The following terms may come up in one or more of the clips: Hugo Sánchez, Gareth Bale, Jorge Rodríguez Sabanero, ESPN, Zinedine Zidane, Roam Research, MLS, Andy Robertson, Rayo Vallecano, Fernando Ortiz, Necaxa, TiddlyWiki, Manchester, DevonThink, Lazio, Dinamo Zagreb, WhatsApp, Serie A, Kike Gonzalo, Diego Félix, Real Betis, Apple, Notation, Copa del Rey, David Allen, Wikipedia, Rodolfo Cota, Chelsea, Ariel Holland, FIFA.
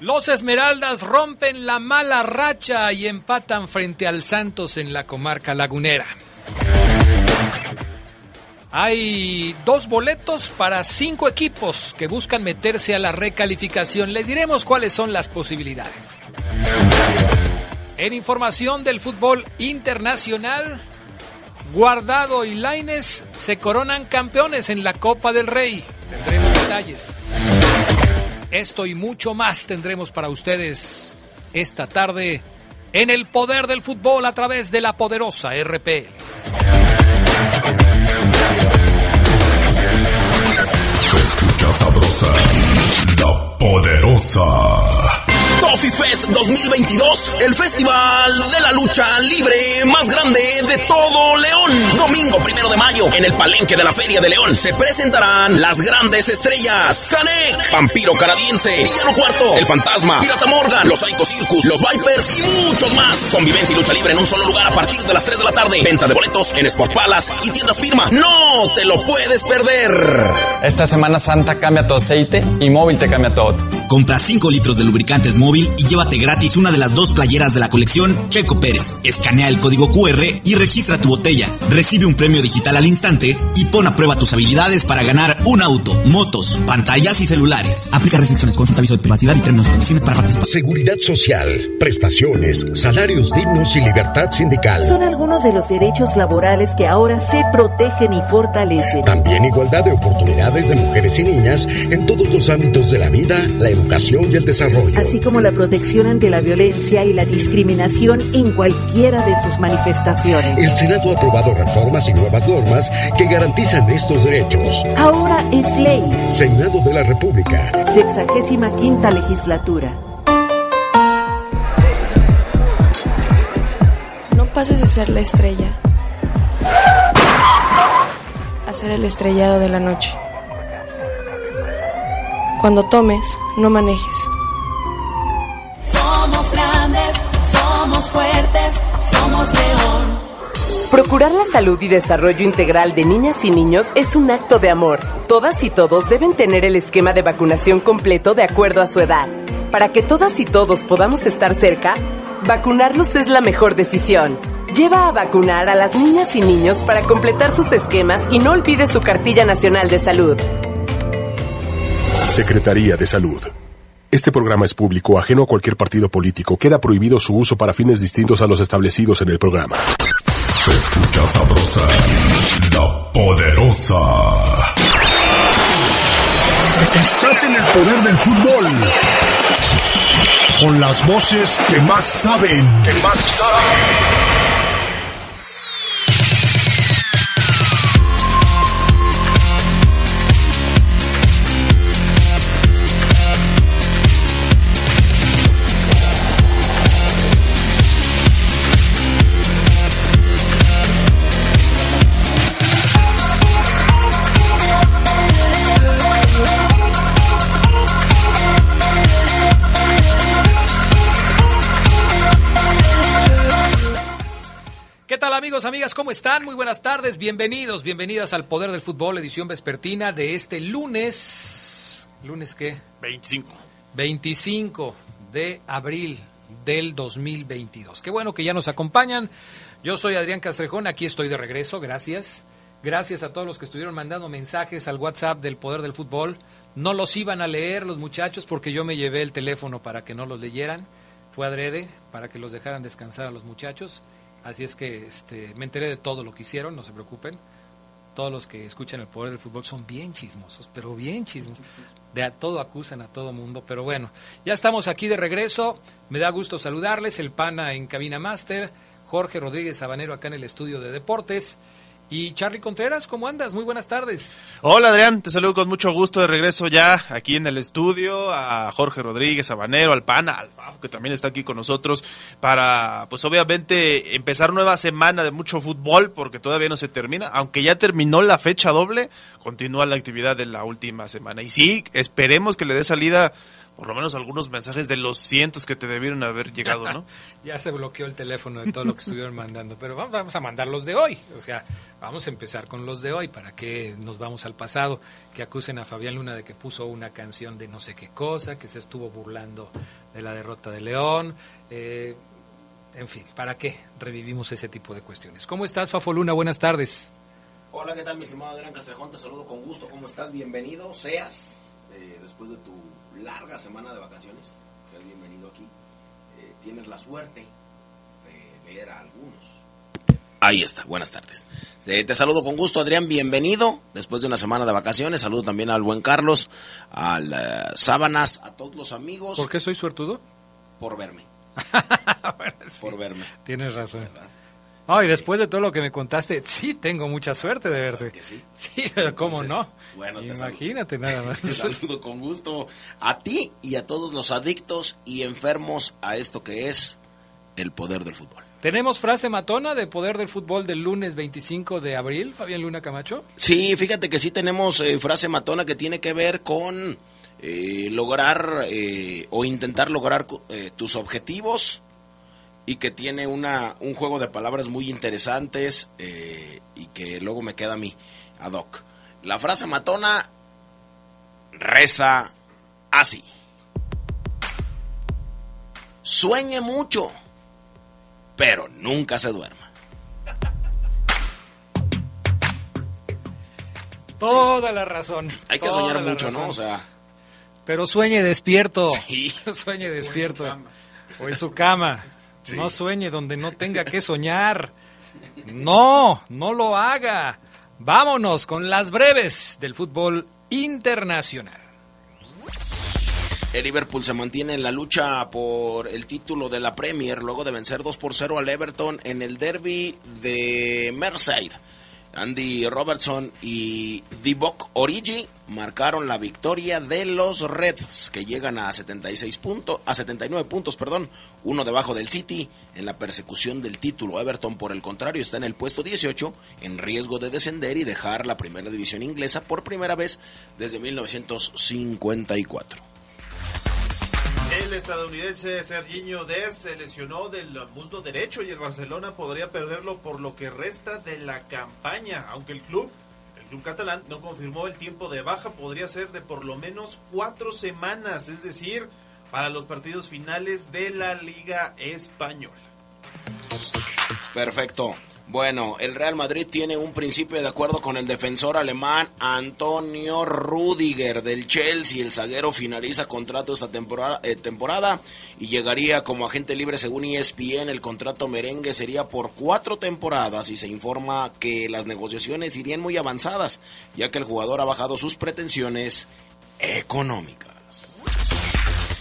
Los Esmeraldas rompen la mala racha y empatan frente al Santos en la comarca lagunera. Hay 2 boletos para 5 equipos que buscan meterse a la recalificación. Les diremos cuáles son las posibilidades. En información del fútbol internacional, Guardado y Laínez se coronan campeones en la Copa del Rey. Tendremos detalles. Esto y mucho más tendremos para ustedes esta tarde en El Poder del Fútbol a través de la poderosa RPL. Se escucha sabrosa, la poderosa. Trophy Fest 2022, el festival de la lucha libre más grande de todo León. Domingo 1 de mayo, en el Palenque de la Feria de León, se presentarán las grandes estrellas: Canek, Vampiro Canadiense, Villano Cuarto, El Fantasma, Pirata Morgan, Los Psycho Circus, Los Vipers y muchos más. Convivencia y lucha libre en un solo lugar a partir de las 3 de la tarde. Venta de boletos en Sport Palace y tiendas Pirma. ¡No te lo puedes perder! Esta Semana Santa cambia tu aceite y Móvil te cambia todo. Compra 5 litros de lubricantes Móvil y llévate gratis una de las 2 playeras de la colección Checo Pérez. Escanea el código QR y registra tu botella. Recibe un premio digital al instante y pon a prueba tus habilidades para ganar un auto, motos, pantallas y celulares. Aplica restricciones, consulta aviso de privacidad y términos y condiciones para participar. Seguridad social, prestaciones, salarios dignos y libertad sindical son algunos de los derechos laborales que ahora se protegen y fortalecen. También igualdad de oportunidades de mujeres y niñas en todos los ámbitos de la vida, la educación y el desarrollo. Así como la protección ante la violencia y la discriminación en cualquiera de sus manifestaciones. El Senado ha aprobado reformas y nuevas normas que garantizan estos derechos. Ahora es ley. Senado de la República. 65ª Legislatura. No pases de ser la estrella a ser el estrellado de la noche. Cuando tomes, no manejes. Somos grandes, somos fuertes, somos León. Procurar la salud y desarrollo integral de niñas y niños es un acto de amor. Todas y todos deben tener el esquema de vacunación completo de acuerdo a su edad. Para que todas y todos podamos estar cerca, vacunarlos es la mejor decisión. Lleva a vacunar a las niñas y niños para completar sus esquemas y no olvide su cartilla nacional de salud. Secretaría de Salud. Este programa es público, ajeno a cualquier partido político. Queda prohibido su uso para fines distintos a los establecidos en el programa. Se escucha sabrosa, la poderosa. Estás en El Poder del Fútbol. Con las voces que más saben. Amigos, amigas, ¿cómo están? Muy buenas tardes, bienvenidos, bienvenidas al Poder del Fútbol, edición vespertina de este lunes. ¿Lunes qué? 25 de abril del 2022. Qué bueno que ya nos acompañan. Yo soy Adrián Castrejón, aquí estoy de regreso, gracias. Gracias a todos los que estuvieron mandando mensajes al WhatsApp del Poder del Fútbol. No los iban a leer los muchachos porque yo me llevé el teléfono para que no los leyeran. Fue adrede para que los dejaran descansar a los muchachos. Así es que me enteré de todo lo que hicieron, no se preocupen. Todos los que escuchan El Poder del Fútbol son bien chismosos, pero bien chismosos. De a todo acusan a todo mundo, pero bueno. Ya estamos aquí de regreso, me da gusto saludarles, el pana en cabina máster, Jorge Rodríguez Sabanero acá en el estudio de deportes. Y Charlie Contreras, ¿cómo andas? Muy buenas tardes. Hola Adrián, te saludo con mucho gusto de regreso ya aquí en el estudio a Jorge Rodríguez Sabanero, al Pana, al Fafo, que también está aquí con nosotros para, pues obviamente, empezar nueva semana de mucho fútbol, porque todavía no se termina, aunque ya terminó la fecha doble, continúa la actividad de la última semana. Y sí, esperemos que le dé salida por lo menos algunos mensajes de los cientos que te debieron haber llegado, ¿no? Ya se bloqueó el teléfono de todo lo que estuvieron mandando, pero vamos a mandar los de hoy, o sea, vamos a empezar con los de hoy, para que nos vamos al pasado, que acusen a Fabián Luna de que puso una canción de no sé qué cosa, que se estuvo burlando de la derrota de León, en fin, ¿para qué revivimos ese tipo de cuestiones? ¿Cómo estás, Fafo Luna? Buenas tardes. Hola, ¿qué tal, mi estimado Adrián Castrejón? Te saludo con gusto, ¿cómo estás? Bienvenido seas, después de tu larga semana de vacaciones, seas bienvenido aquí. Tienes la suerte de leer a algunos. Ahí está, buenas tardes. Te saludo con gusto, Adrián, bienvenido. Después de una semana de vacaciones, saludo también al buen Carlos, al Sábanas, a todos los amigos. ¿Por qué soy suertudo? Por verme. Bueno, sí, por verme. Tienes razón. Ay, después de todo lo que me contaste, sí, tengo mucha suerte de verte. Sí, sí, pero ¿cómo? Entonces, no? Bueno, imagínate, nada más. Te saludo con gusto a ti y a todos los adictos y enfermos a esto que es el poder del fútbol. ¿Tenemos frase matona de poder del fútbol del lunes 25 de abril, Fabián Luna Camacho? Sí, fíjate que sí tenemos frase matona que tiene que ver con lograr o intentar lograr tus objetivos, y que tiene un juego de palabras muy interesantes y que luego me queda a mí, ad hoc. La frase matona reza así: sueñe mucho, pero nunca se duerma. Toda la razón. Hay que soñar mucho, ¿no? O sea, pero sueñe despierto. Sí. Sueñe despierto. O en su cama. Sí. No sueñe donde no tenga que soñar. No, no lo haga. Vámonos con las breves del fútbol internacional. El Liverpool se mantiene en la lucha por el título de la Premier luego de vencer 2-0 al Everton en el derby de Merseyside. Andy Robertson y Divock Origi marcaron la victoria de los Reds, que llegan a 79 puntos, uno debajo del City en la persecución del título. Everton, por el contrario, está en el puesto 18, en riesgo de descender y dejar la primera división inglesa por primera vez desde 1954. El estadounidense Sergiño Dest se lesionó del muslo derecho y el Barcelona podría perderlo por lo que resta de la campaña. Aunque el club catalán no confirmó el tiempo de baja, podría ser de por lo menos 4 semanas, es decir, para los partidos finales de la Liga Española. Perfecto. Bueno, el Real Madrid tiene un principio de acuerdo con el defensor alemán Antonio Rüdiger del Chelsea. El zaguero finaliza contrato esta temporada y llegaría como agente libre según ESPN. El contrato merengue sería por 4 temporadas y se informa que las negociaciones irían muy avanzadas, ya que el jugador ha bajado sus pretensiones económicas.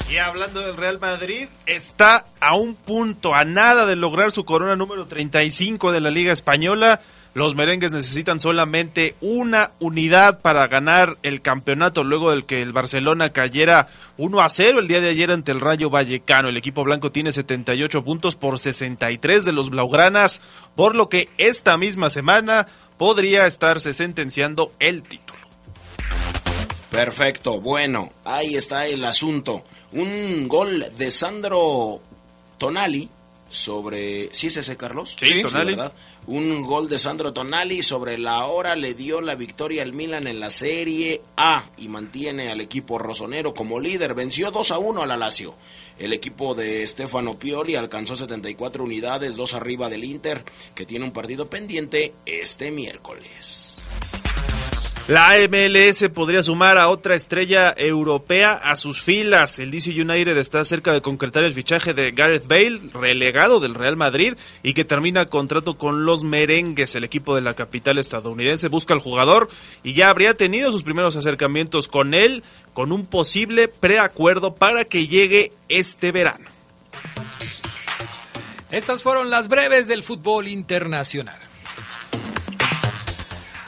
Y hablando del Real Madrid, está a un punto, a nada de lograr su corona número 35 de la Liga Española. Los merengues necesitan solamente 1 unidad para ganar el campeonato luego del que el Barcelona cayera 1-0 el día de ayer ante el Rayo Vallecano. El equipo blanco tiene 78 puntos por 63 de los blaugranas, por lo que esta misma semana podría estarse sentenciando el título. Perfecto, bueno, ahí está el asunto. Un gol de Sandro Tonali sobre... ¿Sí es ese, Carlos? Sí, Tonali. ¿Verdad? Un gol de Sandro Tonali sobre la hora le dio la victoria al Milan en la Serie A y mantiene al equipo rosonero como líder. Venció 2-1 al Lazio. El equipo de Stefano Pioli alcanzó 74 unidades, 2 arriba del Inter, que tiene un partido pendiente este miércoles. La MLS podría sumar a otra estrella europea a sus filas. El DC United está cerca de concretar el fichaje de Gareth Bale, relegado del Real Madrid, y que termina contrato con los merengues. El equipo de la capital estadounidense busca al jugador y ya habría tenido sus primeros acercamientos con él, con un posible preacuerdo para que llegue este verano. Estas fueron las breves del fútbol internacional.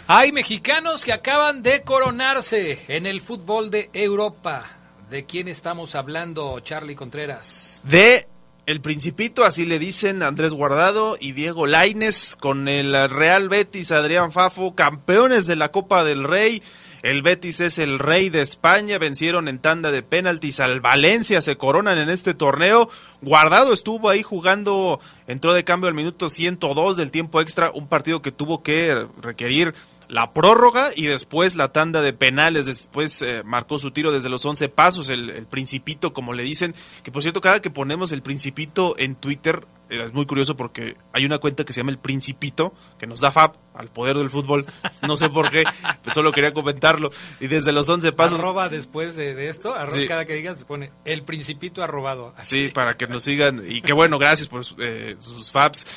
Hay mexicanos que acaban de coronarse en el fútbol de Europa. ¿De quién estamos hablando, Charlie Contreras? De El Principito, así le dicen, Andrés Guardado y Diego Laínez, con el Real Betis, Adrián Fafo, campeones de la Copa del Rey. El Betis es el rey de España, vencieron en tanda de penaltis al Valencia, se coronan en este torneo. Guardado estuvo ahí jugando, entró de cambio al minuto 102 del tiempo extra, un partido que tuvo que requerir la prórroga y después la tanda de penales, después marcó su tiro desde los 11 pasos, el Principito, como le dicen, que por cierto, cada que ponemos el Principito en Twitter, es muy curioso porque hay una cuenta que se llama El Principito, que nos da FAB, al poder del fútbol, no sé por qué, pues solo quería comentarlo, y desde los 11 pasos... Arroba después de esto, arroba sí. Cada que digas se pone El Principito arrobado. Así. Sí, para que nos sigan, y qué bueno, gracias por sus FABs.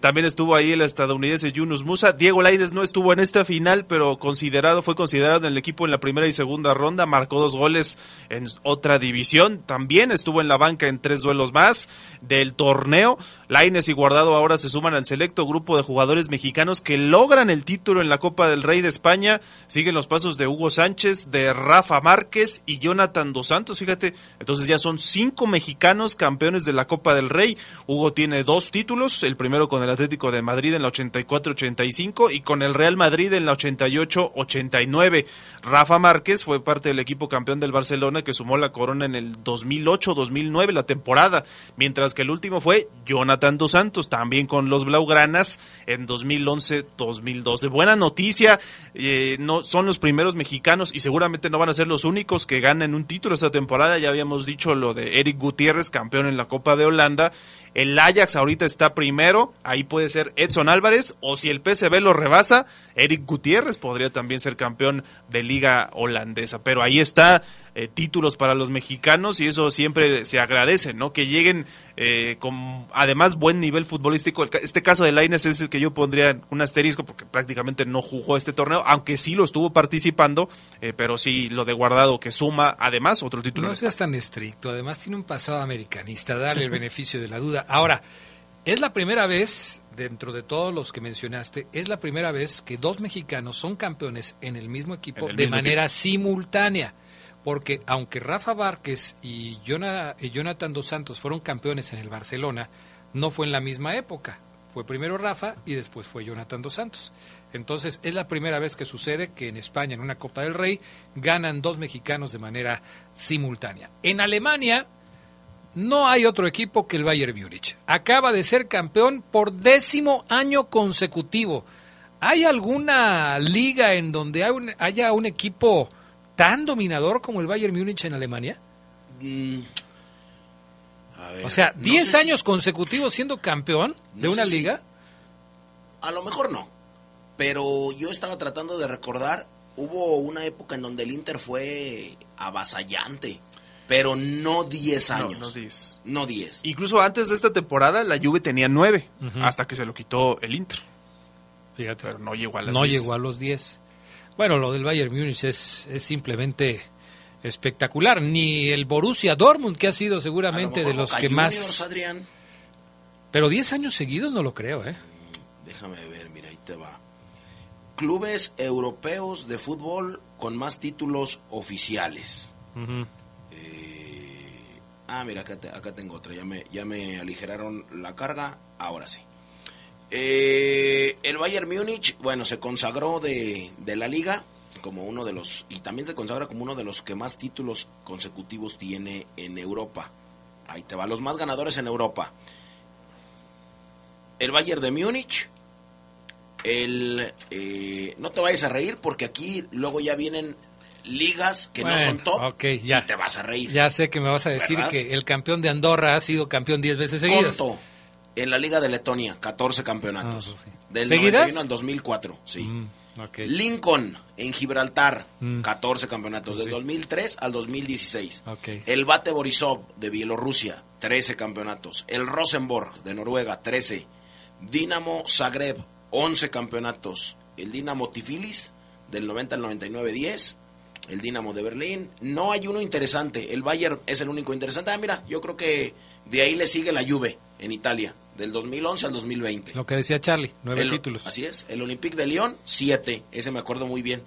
También estuvo ahí el estadounidense Yunus Musa. Diego Laínez no estuvo en esta final, pero fue considerado en el equipo en la primera y segunda ronda, marcó 2 goles en otra división, también estuvo en la banca en 3 duelos más del torneo. Laínez y Guardado ahora se suman al selecto grupo de jugadores mexicanos que logran el título en la Copa del Rey de España. Siguen los pasos de Hugo Sánchez, de Rafa Márquez y Jonathan Dos Santos, fíjate, entonces ya son 5 mexicanos campeones de la Copa del Rey. Hugo tiene 2 títulos, el primero con el Atlético de Madrid en la 84-85 y con el Real Madrid en la 88-89. Rafa Márquez fue parte del equipo campeón del Barcelona que sumó la corona en el 2008-2009 la temporada, mientras que el último fue Jonathan Dos Santos, también con los blaugranas en 2011-2012. Buena noticia, no son los primeros mexicanos y seguramente no van a ser los únicos que ganen un título esta temporada. Ya habíamos dicho lo de Eric Gutiérrez, campeón en la Copa de Holanda. El Ajax ahorita está primero, ahí puede ser Edson Álvarez, o si el PSV lo rebasa, Eric Gutiérrez podría también ser campeón de Liga Holandesa. Pero ahí está, títulos para los mexicanos, y eso siempre se agradece, ¿no? Que lleguen con además buen nivel futbolístico. Este caso de Laínez es el que yo pondría un asterisco porque prácticamente no jugó este torneo, aunque sí lo estuvo participando, pero sí lo de Guardado que suma además otro título. No seas tan estricto, además tiene un pasado americanista, darle el beneficio de la duda. Ahora, es la primera vez, dentro de todos los que mencionaste, es la primera vez que 2 mexicanos son campeones en el mismo equipo de manera simultánea, porque aunque Rafa Márquez y Jonathan Dos Santos fueron campeones en el Barcelona, no fue en la misma época, fue primero Rafa y después fue Jonathan Dos Santos. Entonces, es la primera vez que sucede que en España, en una Copa del Rey, ganan 2 mexicanos de manera simultánea. En Alemania... no hay otro equipo que el Bayern Múnich. Acaba de ser campeón por 10º año consecutivo. ¿Hay alguna liga en donde haya un equipo tan dominador como el Bayern Múnich en Alemania? A ver, o sea, 10 años consecutivos siendo campeón de una liga. A lo mejor no, pero yo estaba tratando de recordar, hubo una época en donde el Inter fue avasallante. Pero no 10 años. No 10. Incluso antes de esta temporada, la Juve tenía 9, hasta que se lo quitó el Inter. Fíjate. Pero no llegó a las 10. No llegó a los 10. Bueno, lo del Bayern Múnich es simplemente espectacular. Ni el Borussia Dortmund, que ha sido seguramente de los que más... Juniors, Adrián. Pero 10 años seguidos no lo creo, ¿eh? Déjame ver, mira, ahí te va. Clubes europeos de fútbol con más títulos oficiales. Mira, acá tengo otra, ya me aligeraron la carga, ahora sí. El Bayern Múnich, bueno, se consagró de la liga como uno de los, y también se consagra como uno de los que más títulos consecutivos tiene en Europa. Ahí te va, los más ganadores en Europa. El Bayern de Múnich, no te vayas a reír porque aquí luego ya vienen... ligas que no son top, ya. Y te vas a reír. Ya sé que me vas a decir, ¿verdad?, que el campeón de Andorra ha sido campeón 10 veces seguidas. Conto, en la Liga de Letonia, 14 campeonatos. Sí. Del ¿seguidas? 91 al 2004, sí. Lincoln, en Gibraltar, 14 campeonatos. Del 2003 al 2016. El Bate Borisov, de Bielorrusia, 13 campeonatos. El Rosenborg, de Noruega, 13. Dinamo Zagreb, 11 campeonatos. El Dinamo Tifilis, del 90 al 99, 10. El Dinamo de Berlín, no hay uno interesante, el Bayern es el único interesante. Mira, yo creo que de ahí le sigue la Juve en Italia, del 2011 al 2020. Lo que decía Charlie, 9 títulos. Así es, el Olympique de Lyon, 7, ese me acuerdo muy bien,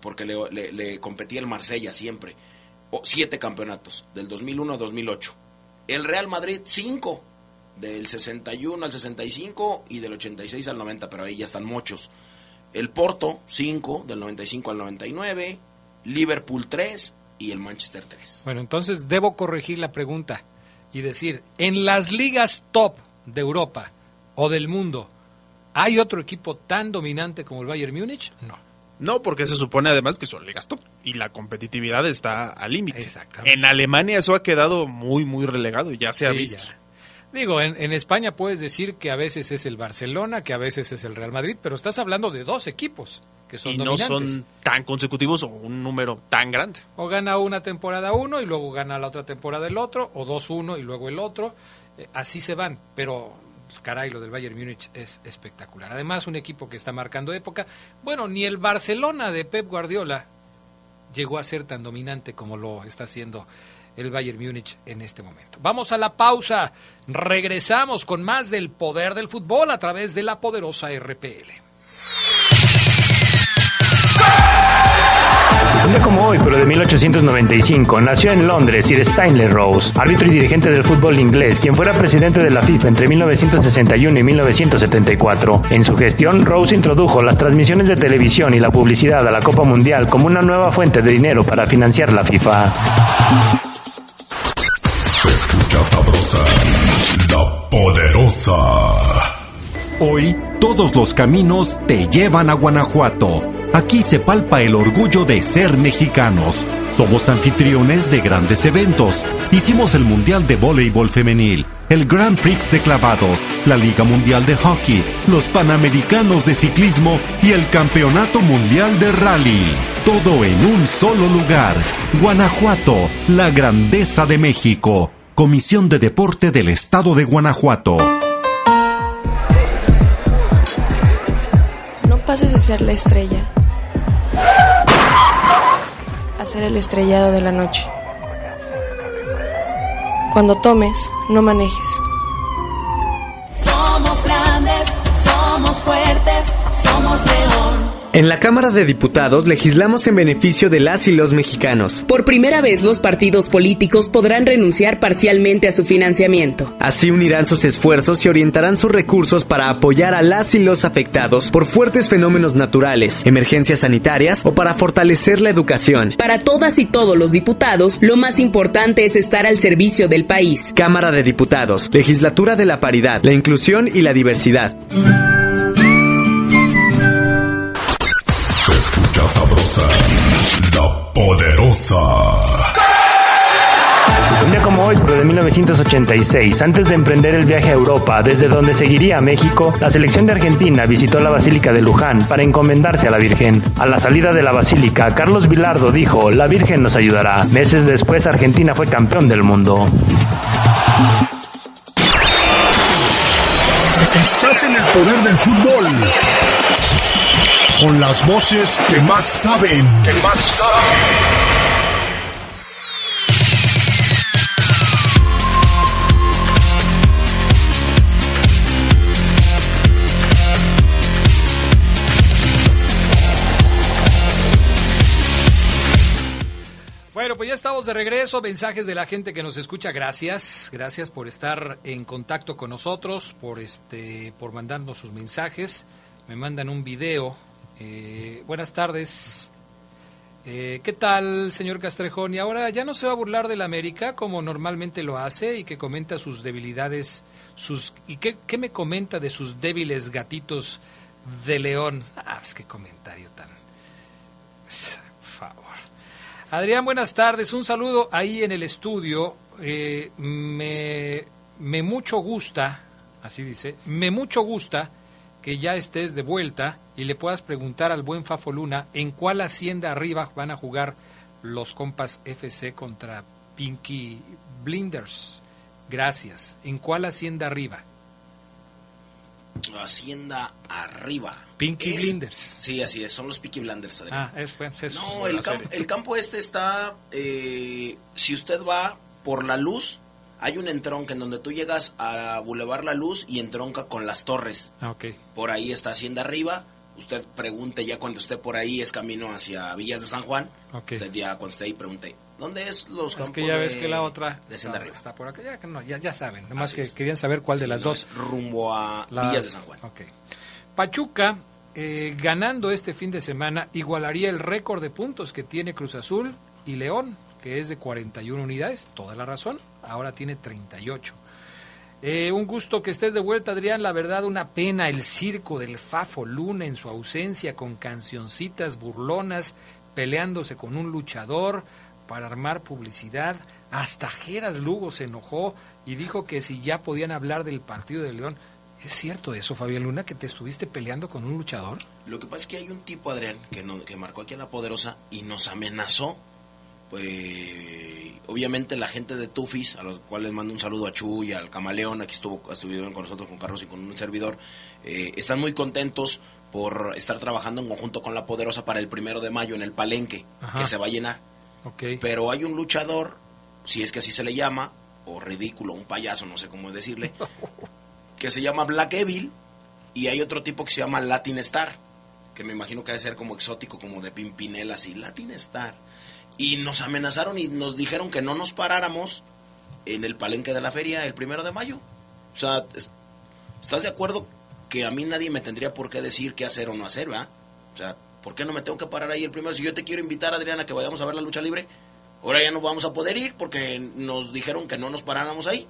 porque le competía el Marsella siempre. 7 campeonatos, del 2001 a 2008. El Real Madrid, 5, del 61 al 65 y del 86 al 90, pero ahí ya están muchos. El Porto, 5, del 95 al 99, Liverpool, 3 y el Manchester, 3. Bueno, entonces debo corregir la pregunta y decir, en las ligas top de Europa o del mundo, ¿hay otro equipo tan dominante como el Bayern Múnich? No. No, porque se supone además que son ligas top y la competitividad está al límite. Exactamente. En Alemania eso ha quedado muy, muy relegado, ya se ha visto. Ya. Digo, en España puedes decir que a veces es el Barcelona, que a veces es el Real Madrid, pero estás hablando de dos equipos que son dominantes. Y no son tan consecutivos o un número tan grande. O gana una temporada uno y luego gana la otra temporada el otro, o 2-1 y luego el otro, así se van, pero... Caray, lo del Bayern Múnich es espectacular. Además, un equipo que está marcando época. Bueno, ni el Barcelona de Pep Guardiola llegó a ser tan dominante como lo está haciendo el Bayern Múnich en este momento. Vamos a la pausa. Regresamos con más del poder del fútbol a través de la poderosa RPL. Un día como hoy, pero de 1895, nació en Londres Sir Stanley Rose, árbitro y dirigente del fútbol inglés, quien fuera presidente de la FIFA entre 1961 y 1974. En su gestión, Rose introdujo las transmisiones de televisión y la publicidad a la Copa Mundial como una nueva fuente de dinero para financiar la FIFA. Se escucha sabrosa, la poderosa. Hoy, todos los caminos te llevan a Guanajuato. Aquí se palpa el orgullo de ser mexicanos. Somos anfitriones de grandes eventos. Hicimos el Mundial de Voleibol Femenil, el Grand Prix de Clavados, la Liga Mundial de Hockey, los Panamericanos de Ciclismo y el Campeonato Mundial de Rally. Todo en un solo lugar. Guanajuato, la grandeza de México. Comisión de Deporte del Estado de Guanajuato. Pases de ser la estrella a ser el estrellado de la noche. Cuando tomes, no manejes. Somos grandes, somos fuertes, somos león. En la Cámara de Diputados legislamos en beneficio de las y los mexicanos. Por primera vez los partidos políticos podrán renunciar parcialmente a su financiamiento. Así unirán sus esfuerzos y orientarán sus recursos para apoyar a las y los afectados por fuertes fenómenos naturales, emergencias sanitarias o para fortalecer la educación. Para todas y todos los diputados, lo más importante es estar al servicio del país. Cámara de Diputados, Legislatura de la Paridad, la Inclusión y la Diversidad. La poderosa. Un día como hoy, pero de 1986, antes de emprender el viaje a Europa, desde donde seguiría a México, la selección de Argentina visitó la Basílica de Luján para encomendarse a la Virgen. A la salida de la Basílica, Carlos Bilardo dijo: "La Virgen nos ayudará". Meses después, Argentina fue campeón del mundo. Estás en el poder del fútbol. Con las voces que más saben. Bueno, pues ya estamos de regreso. Mensajes de la gente que nos escucha. Gracias. Gracias por estar en contacto con nosotros, por mandarnos sus mensajes. Me mandan un video. Buenas tardes. ¿Qué tal, señor Castrejón? Y ahora ya no se va a burlar del América como normalmente lo hace y que comenta sus debilidades, ¿y qué me comenta de sus débiles gatitos de León? Ah, pues qué comentario tan... Por favor. Adrián, buenas tardes. Un saludo ahí en el estudio. Me mucho gusta, así dice, me mucho gusta que ya estés de vuelta y le puedas preguntar al buen Fafo Luna en cuál hacienda arriba van a jugar los compas FC contra Pinky Blinders. Gracias. ¿En cuál hacienda arriba? Hacienda arriba. Pinky Blinders. Sí, así es. Son los Pinky Blinders. Adrián. Ah, eso. No, el campo este está... si usted va por la luz... Hay un entronque en donde tú llegas a Boulevard La Luz y entronca con Las Torres. Ah, okay. Por ahí está Hacienda Arriba. Usted pregunte ya cuando esté por ahí, es camino hacia Villas de San Juan. Okay. Usted ya cuando esté ahí pregunte, ¿dónde es los campos? Es que ya ves que la otra de Hacienda Arriba está por acá. Ya, no, ya saben. Nomás que querían saber cuál de las dos. Rumbo a Villas de San Juan. Okay. Pachuca, ganando este fin de semana, igualaría el récord de puntos que tiene Cruz Azul y León, que es de 41 unidades, toda la razón, ahora tiene 38. Un gusto que estés de vuelta, Adrián, la verdad una pena el circo del Fafo Luna en su ausencia, con cancioncitas burlonas, peleándose con un luchador para armar publicidad. Hasta Geras Lugo se enojó y dijo que si ya podían hablar del partido de León. ¿Es cierto eso, Fabián Luna, que te estuviste peleando con un luchador? Lo que pasa es que hay un tipo, Adrián, que marcó aquí a La Poderosa y nos amenazó. Obviamente la gente de Tufis, a los cuales mando un saludo a Chuy, al Camaleón, aquí estuvieron con nosotros, con Carlos y con un servidor, están muy contentos por estar trabajando en conjunto con La Poderosa para el 1 de mayo en el Palenque, ajá, que se va a llenar. Okay. Pero hay un luchador, si es que así se le llama, o ridículo, un payaso, no sé cómo decirle, que se llama Black Evil, y hay otro tipo que se llama Latin Star, que me imagino que debe ser como exótico, como de Pimpinela, así, Latin Star. Y nos amenazaron y nos dijeron que no nos paráramos en el palenque de la feria el 1 de mayo. O sea, ¿estás de acuerdo que a mí nadie me tendría por qué decir qué hacer o no hacer, ¿verdad? O sea, ¿por qué no me tengo que parar ahí el primero? Si yo te quiero invitar, Adriana, que vayamos a ver la lucha libre, ahora ya no vamos a poder ir porque nos dijeron que no nos paráramos ahí.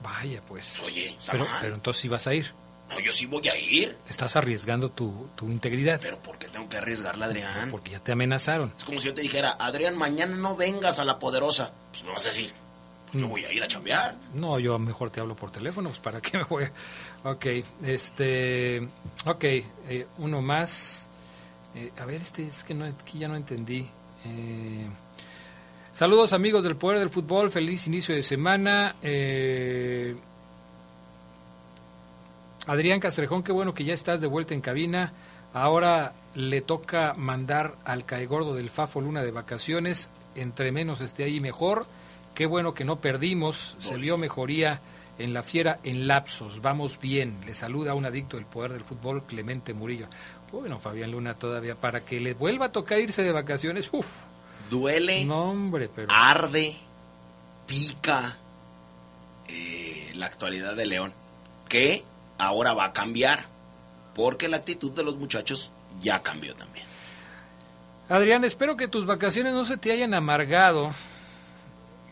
Vaya, pues. Oye, está mal. Pero entonces sí vas a ir. No, yo sí voy a ir. Estás arriesgando tu integridad. ¿Pero por qué tengo que arriesgarla, Adrián? Porque ya te amenazaron. Es como si yo te dijera, Adrián, mañana no vengas a La Poderosa. Pues me vas a decir, pues yo voy a ir a chambear. No, yo mejor te hablo por teléfono, pues para qué me voy. Ok, uno más. A ver, es que no, aquí ya no entendí. Saludos, amigos del Poder del Fútbol. Feliz inicio de semana. Adrián Castrejón, qué bueno que ya estás de vuelta en cabina. Ahora le toca mandar al caegordo del Fafo Luna de vacaciones. Entre menos esté ahí, mejor. Qué bueno que no perdimos. Se vio mejoría en la fiera en lapsos. Vamos bien. Le saluda un adicto del Poder del Fútbol, Clemente Murillo. Bueno, Fabián Luna todavía, para que le vuelva a tocar irse de vacaciones. Uf. Duele. No, hombre, pero... arde, pica la actualidad de León. ¿Qué? Ahora va a cambiar, porque la actitud de los muchachos ya cambió también. Adrián, espero que tus vacaciones no se te hayan amargado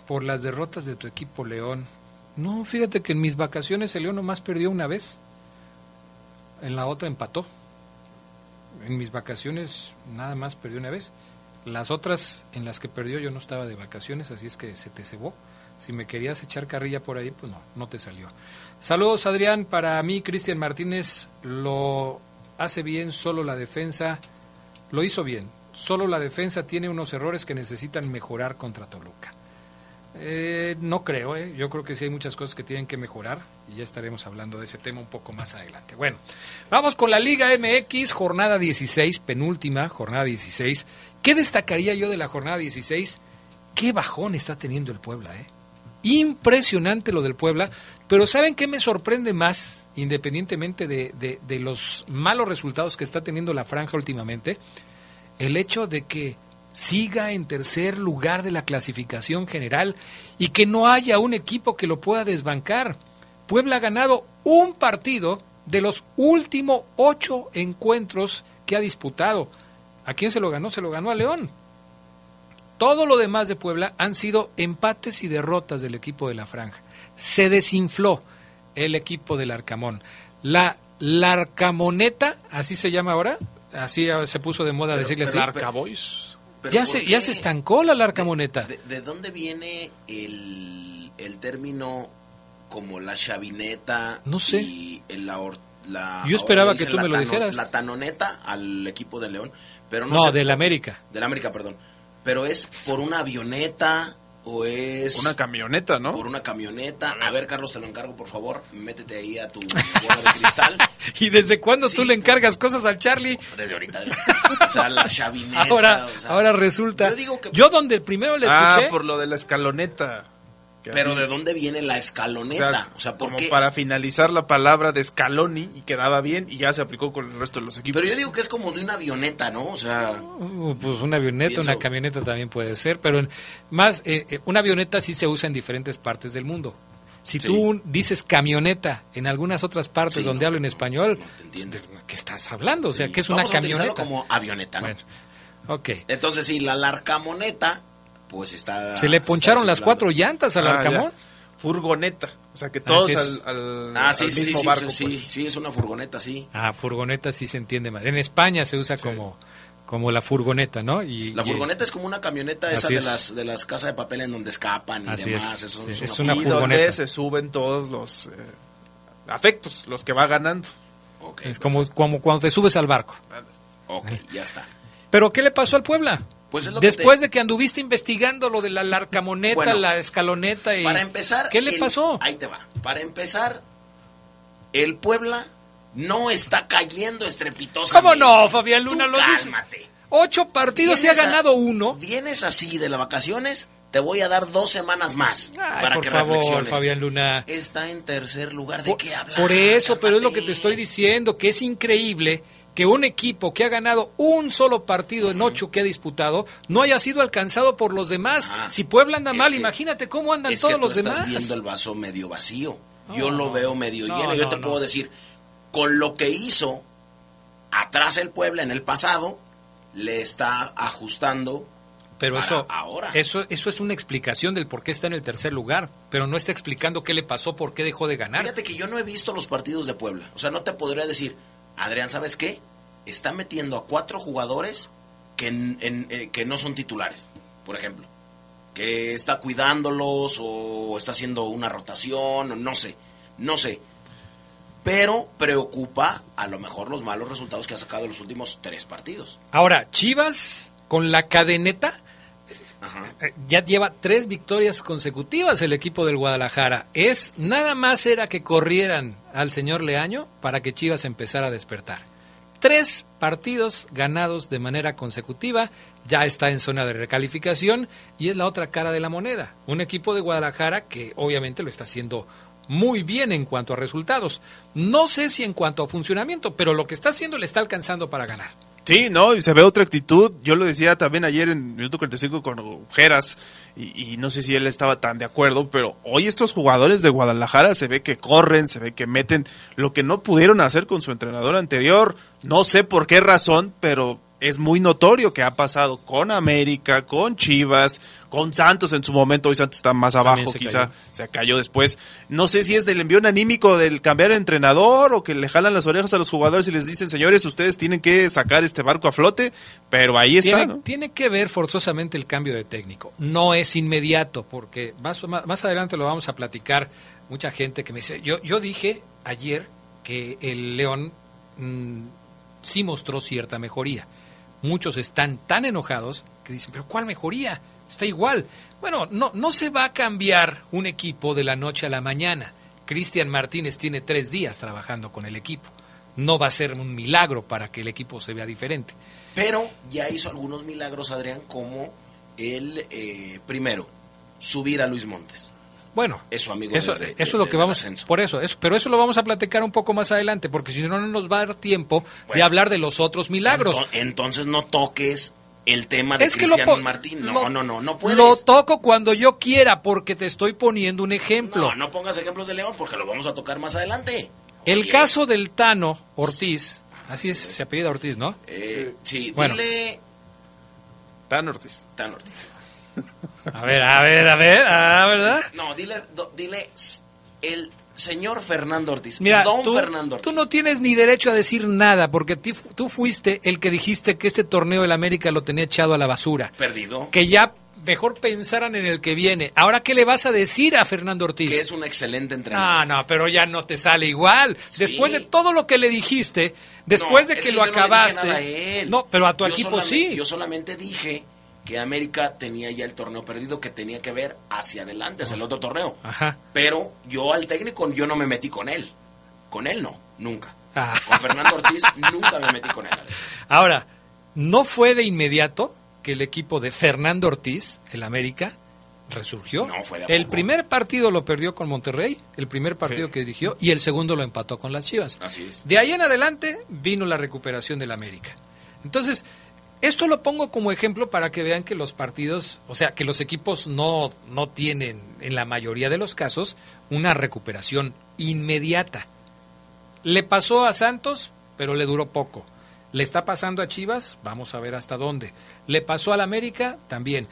por las derrotas de tu equipo León. No, fíjate que en mis vacaciones el León nomás perdió una vez, en la otra empató. En mis vacaciones nada más perdió una vez. Las otras en las que perdió yo no estaba de vacaciones, así es que se te cebó. Si me querías echar carrilla por ahí, pues no te salió. Saludos, Adrián. Para mí, Cristian Martínez lo hace bien, solo la defensa lo hizo bien. Solo la defensa tiene unos errores que necesitan mejorar contra Toluca. No creo, yo creo que sí hay muchas cosas que tienen que mejorar y ya estaremos hablando de ese tema un poco más adelante. Bueno, vamos con la Liga MX, jornada 16, penúltima, jornada 16. ¿Qué destacaría yo de la jornada 16? Qué bajón está teniendo el Puebla, impresionante lo del Puebla, pero ¿saben qué me sorprende más? Independientemente de los malos resultados que está teniendo la franja últimamente, el hecho de que siga en tercer lugar de la clasificación general y que no haya un equipo que lo pueda desbancar. Puebla ha ganado un partido de los últimos 8 encuentros que ha disputado. ¿A quién se lo ganó? Se lo ganó a León. Todo lo demás de Puebla han sido empates y derrotas del equipo de la franja. Se desinfló el equipo del Arcamón. La Arcamoneta, así se llama ahora, así se puso de moda decirles la Arcaboys. Ya se estancó la Arcamoneta. ¿De dónde viene el término como la chavineta? No sé. Y yo esperaba que tú me lo dijeras. La tanoneta al equipo de León. Pero no, del América. Del América, perdón. Pero es por una avioneta o es... una camioneta, ¿no? Por una camioneta. A ver, Carlos, te lo encargo, por favor. Métete ahí a tu bola de cristal. ¿Y desde cuándo tú le encargas cosas al Charlie? Desde ahorita. O sea, la chavineta. Ahora resulta... Yo digo que... yo donde primero le escuché... por lo de la escaloneta. Pero ¿de dónde viene la escaloneta? O sea, ¿por qué? Para finalizar la palabra de Scaloni y quedaba bien y ya se aplicó con el resto de los equipos. Pero yo digo que es como de una avioneta, ¿no? O sea, pues una avioneta, pienso, una camioneta también puede ser, pero más una avioneta sí se usa en diferentes partes del mundo. Si tú dices camioneta en algunas otras partes donde hablan español, no te ¿qué estás hablando? O sea, ¿qué es una camioneta? Como avioneta, ¿no? Bueno, entonces, sí, la larcamoneta, pues está... Se le poncharon las cuatro llantas al Arcamón. Ya. Furgoneta, o sea, que todos al mismo barco. Sí, es una furgoneta, sí. Ah, furgoneta sí se entiende más. En España se usa como la furgoneta, ¿no? Y la furgoneta es como una camioneta esa de las casas de papel en donde escapan y demás. Es una furgoneta. Donde se suben todos los afectos, los que va ganando. Okay, es como cuando te subes al barco. Ok, ya está. ¿Pero qué le pasó al Puebla? Pues es lo después de que anduviste investigando lo de la larcamoneta, la escaloneta y... Para empezar... ¿Qué le pasó? Ahí te va. Para empezar, el Puebla... No está cayendo estrepitosamente. ¿Cómo no, Fabián Luna? Tú lo cálmate. Dice. 8 partidos y ha ganado 1. Vienes así de las vacaciones, te voy a dar 2 semanas más. Ay, para por que favor, reflexiones. Fabián Luna. Está en tercer lugar. ¿De qué hablas? Por eso, cálmate. Pero es lo que te estoy diciendo, que es increíble que un equipo que ha ganado un solo partido en 8 que ha disputado no haya sido alcanzado por los demás. Si Puebla anda mal, imagínate cómo andan todos los demás. Estás viendo el vaso medio vacío. Yo lo veo medio lleno. Yo te puedo decir... Con lo que hizo atrás el Puebla en el pasado, le está ajustando pero para ahora. Eso es una explicación del por qué está en el tercer lugar, pero no está explicando qué le pasó, por qué dejó de ganar. Fíjate que yo no he visto los partidos de Puebla. O sea, no te podría decir, Adrián, ¿sabes qué? Está metiendo a 4 jugadores que, que no son titulares, por ejemplo. Que está cuidándolos o está haciendo una rotación, o no sé. Pero preocupa a lo mejor los malos resultados que ha sacado en los últimos 3 partidos. Ahora, Chivas con la cadeneta ya lleva 3 victorias consecutivas el equipo del Guadalajara. Nada más era que corrieran al señor Leaño para que Chivas empezara a despertar. 3 partidos ganados de manera consecutiva, ya está en zona de recalificación y es la otra cara de la moneda. Un equipo de Guadalajara que obviamente lo está haciendo muy bien en cuanto a resultados. No sé si en cuanto a funcionamiento, pero lo que está haciendo le está alcanzando para ganar. Sí, no, y se ve otra actitud. Yo lo decía también ayer en minuto 45 con Geras, y no sé si él estaba tan de acuerdo, pero hoy estos jugadores de Guadalajara se ve que corren, se ve que meten lo que no pudieron hacer con su entrenador anterior. No sé por qué razón, pero es muy notorio que ha pasado con América, con Chivas, con Santos en su momento. Hoy Santos está más abajo, quizá se cayó después. No sé si es del envión anímico del cambiar de entrenador o que le jalan las orejas a los jugadores y les dicen, señores, ustedes tienen que sacar este barco a flote, pero ahí está. Tiene que ver forzosamente el cambio de técnico. No es inmediato, porque más adelante lo vamos a platicar. Mucha gente que me dice, yo dije ayer que el León sí mostró cierta mejoría. Muchos están tan enojados que dicen, pero ¿cuál mejoría? Está igual. Bueno, no se va a cambiar un equipo de la noche a la mañana. Cristian Martínez tiene 3 días trabajando con el equipo. No va a ser un milagro para que el equipo se vea diferente. Pero ya hizo algunos milagros, Adrián, como el primero, subir a Luis Montes. Bueno, eso es lo que vamos, por eso, pero eso lo vamos a platicar un poco más adelante, porque si no nos va a dar tiempo de hablar de los otros milagros. Entonces no toques el tema de Cristian Martín. No puedes. Lo toco cuando yo quiera, porque te estoy poniendo un ejemplo. No pongas ejemplos de León, porque lo vamos a tocar más adelante. El caso del Tano Ortiz, así es, se apellida Ortiz, ¿no? Sí, bueno. Dile... Tano Ortiz. A ver, ¿verdad? No, dile el señor Fernando Ortiz. Mira, Fernando Ortiz. Tú no tienes ni derecho a decir nada, porque tú fuiste el que dijiste que este torneo del América lo tenía echado a la basura. Perdido. Que ya mejor pensaran en el que viene. Ahora, ¿qué le vas a decir a Fernando Ortiz? Que es un excelente entrenador. No, pero ya no te sale igual. Sí. Después de todo lo que le dijiste, después de que lo acabaste. No le dije nada a él. No, pero a tu equipo sí. Yo solamente dije que América tenía ya el torneo perdido, que tenía que ver hacia adelante, hacia el otro torneo. Ajá. Pero yo al técnico, yo no me metí con él. Con él no, nunca. Ah. Con Fernando Ortiz nunca me metí con él. Ahora, ¿no fue de inmediato que el equipo de Fernando Ortiz, el América, resurgió. No, fue de el primer partido lo perdió con Monterrey, el primer partido que dirigió, y el segundo lo empató con las Chivas. Así es. De ahí en adelante vino la recuperación del América. Entonces, esto lo pongo como ejemplo para que vean que los partidos, o sea, que los equipos no tienen, en la mayoría de los casos, una recuperación inmediata. Le pasó a Santos, pero le duró poco. Le está pasando a Chivas, vamos a ver hasta dónde. Le pasó al América, también.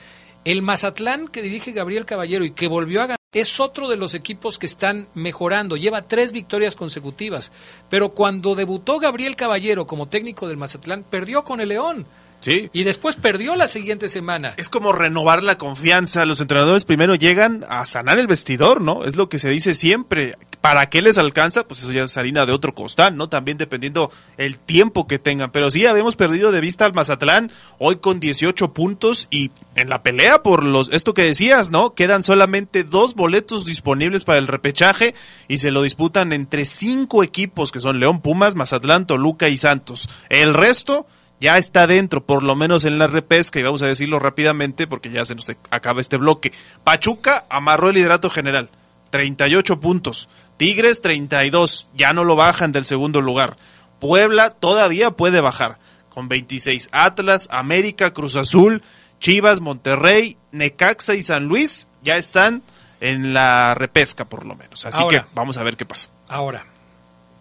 El Mazatlán, que dirige Gabriel Caballero y que volvió a ganar, es otro de los equipos que están mejorando. Lleva 3 victorias consecutivas. Pero cuando debutó Gabriel Caballero como técnico del Mazatlán, perdió con el León. Sí. Y después perdió la siguiente semana. Es como renovar la confianza. Los entrenadores primero llegan a sanar el vestidor, ¿no? Es lo que se dice siempre. ¿Para qué les alcanza? Pues eso ya es harina de otro costal, ¿no? También dependiendo el tiempo que tengan. Pero sí, habíamos perdido de vista al Mazatlán, hoy con 18 puntos y en la pelea por los... Esto que decías, ¿no? Quedan solamente 2 boletos disponibles para el repechaje y se lo disputan entre 5 equipos, que son León, Pumas, Mazatlán, Toluca y Santos. El resto... ya está dentro, por lo menos en la repesca, y vamos a decirlo rápidamente porque ya se nos acaba este bloque. Pachuca amarró el liderato general, 38 puntos. Tigres, 32, ya no lo bajan del segundo lugar. Puebla todavía puede bajar, con 26. Atlas, América, Cruz Azul, Chivas, Monterrey, Necaxa y San Luis ya están en la repesca, por lo menos. Así ahora, que vamos a ver qué pasa. Ahora,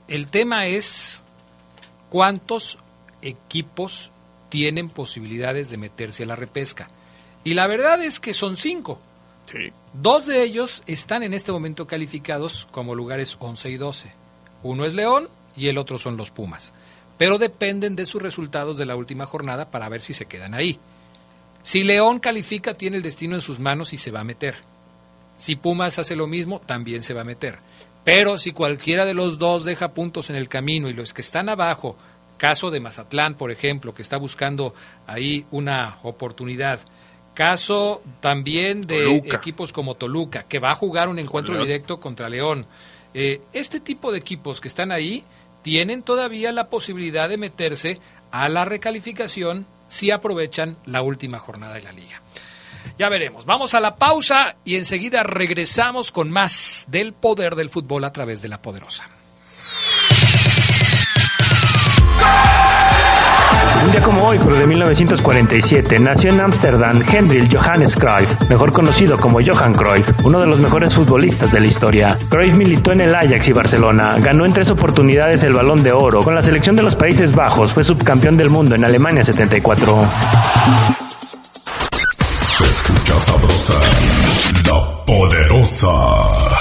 el tema es cuántos equipos tienen posibilidades de meterse a la repesca. Y la verdad es que son 5. Sí. 2 de ellos están en este momento calificados como lugares 11 y 12. Uno es León y el otro son los Pumas. Pero dependen de sus resultados de la última jornada para ver si se quedan ahí. Si León califica, tiene el destino en sus manos y se va a meter. Si Pumas hace lo mismo, también se va a meter. Pero si cualquiera de los dos deja puntos en el camino y los que están abajo... Caso de Mazatlán, por ejemplo, que está buscando ahí una oportunidad. Caso también de Toluca. Equipos como Toluca, que va a jugar un encuentro directo contra León. Este tipo de equipos que están ahí tienen todavía la posibilidad de meterse a la recalificación si aprovechan la última jornada de la liga. Ya veremos. Vamos a la pausa y enseguida regresamos con más del poder del fútbol a través de La Poderosa. Un día como hoy, pero de 1947, nació en Ámsterdam Hendrik Johannes Cruyff, mejor conocido como Johan Cruyff, uno de los mejores futbolistas de la historia. Cruyff militó en el Ajax y Barcelona, ganó en 3 oportunidades el Balón de Oro, con la selección de los Países Bajos, fue subcampeón del mundo en Alemania 74. Se escucha sabrosa, La Poderosa.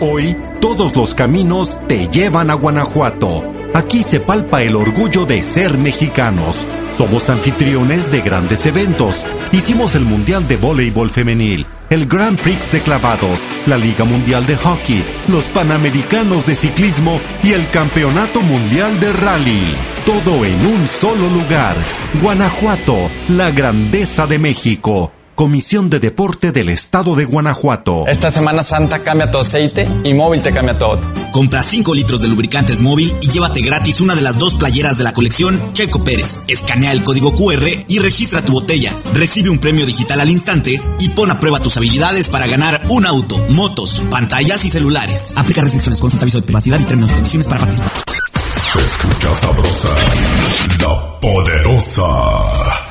Hoy, todos los caminos te llevan a Guanajuato. Aquí se palpa el orgullo de ser mexicanos. Somos anfitriones de grandes eventos. Hicimos el Mundial de Voleibol Femenil, el Grand Prix de Clavados, la Liga Mundial de Hockey, los Panamericanos de Ciclismo y el Campeonato Mundial de Rally. Todo en un solo lugar. Guanajuato, la grandeza de México. Comisión de Deporte del Estado de Guanajuato. Esta Semana Santa cambia tu aceite y Móvil te cambia todo. Compra 5 litros de lubricantes Móvil y llévate gratis una de las 2 playeras de la colección Checo Pérez. Escanea el código QR y registra tu botella. Recibe un premio digital al instante y pon a prueba tus habilidades para ganar un auto, motos, pantallas y celulares. Aplica restricciones, consulta aviso de privacidad y términos y condiciones para participar. Se escucha sabrosa, La Poderosa.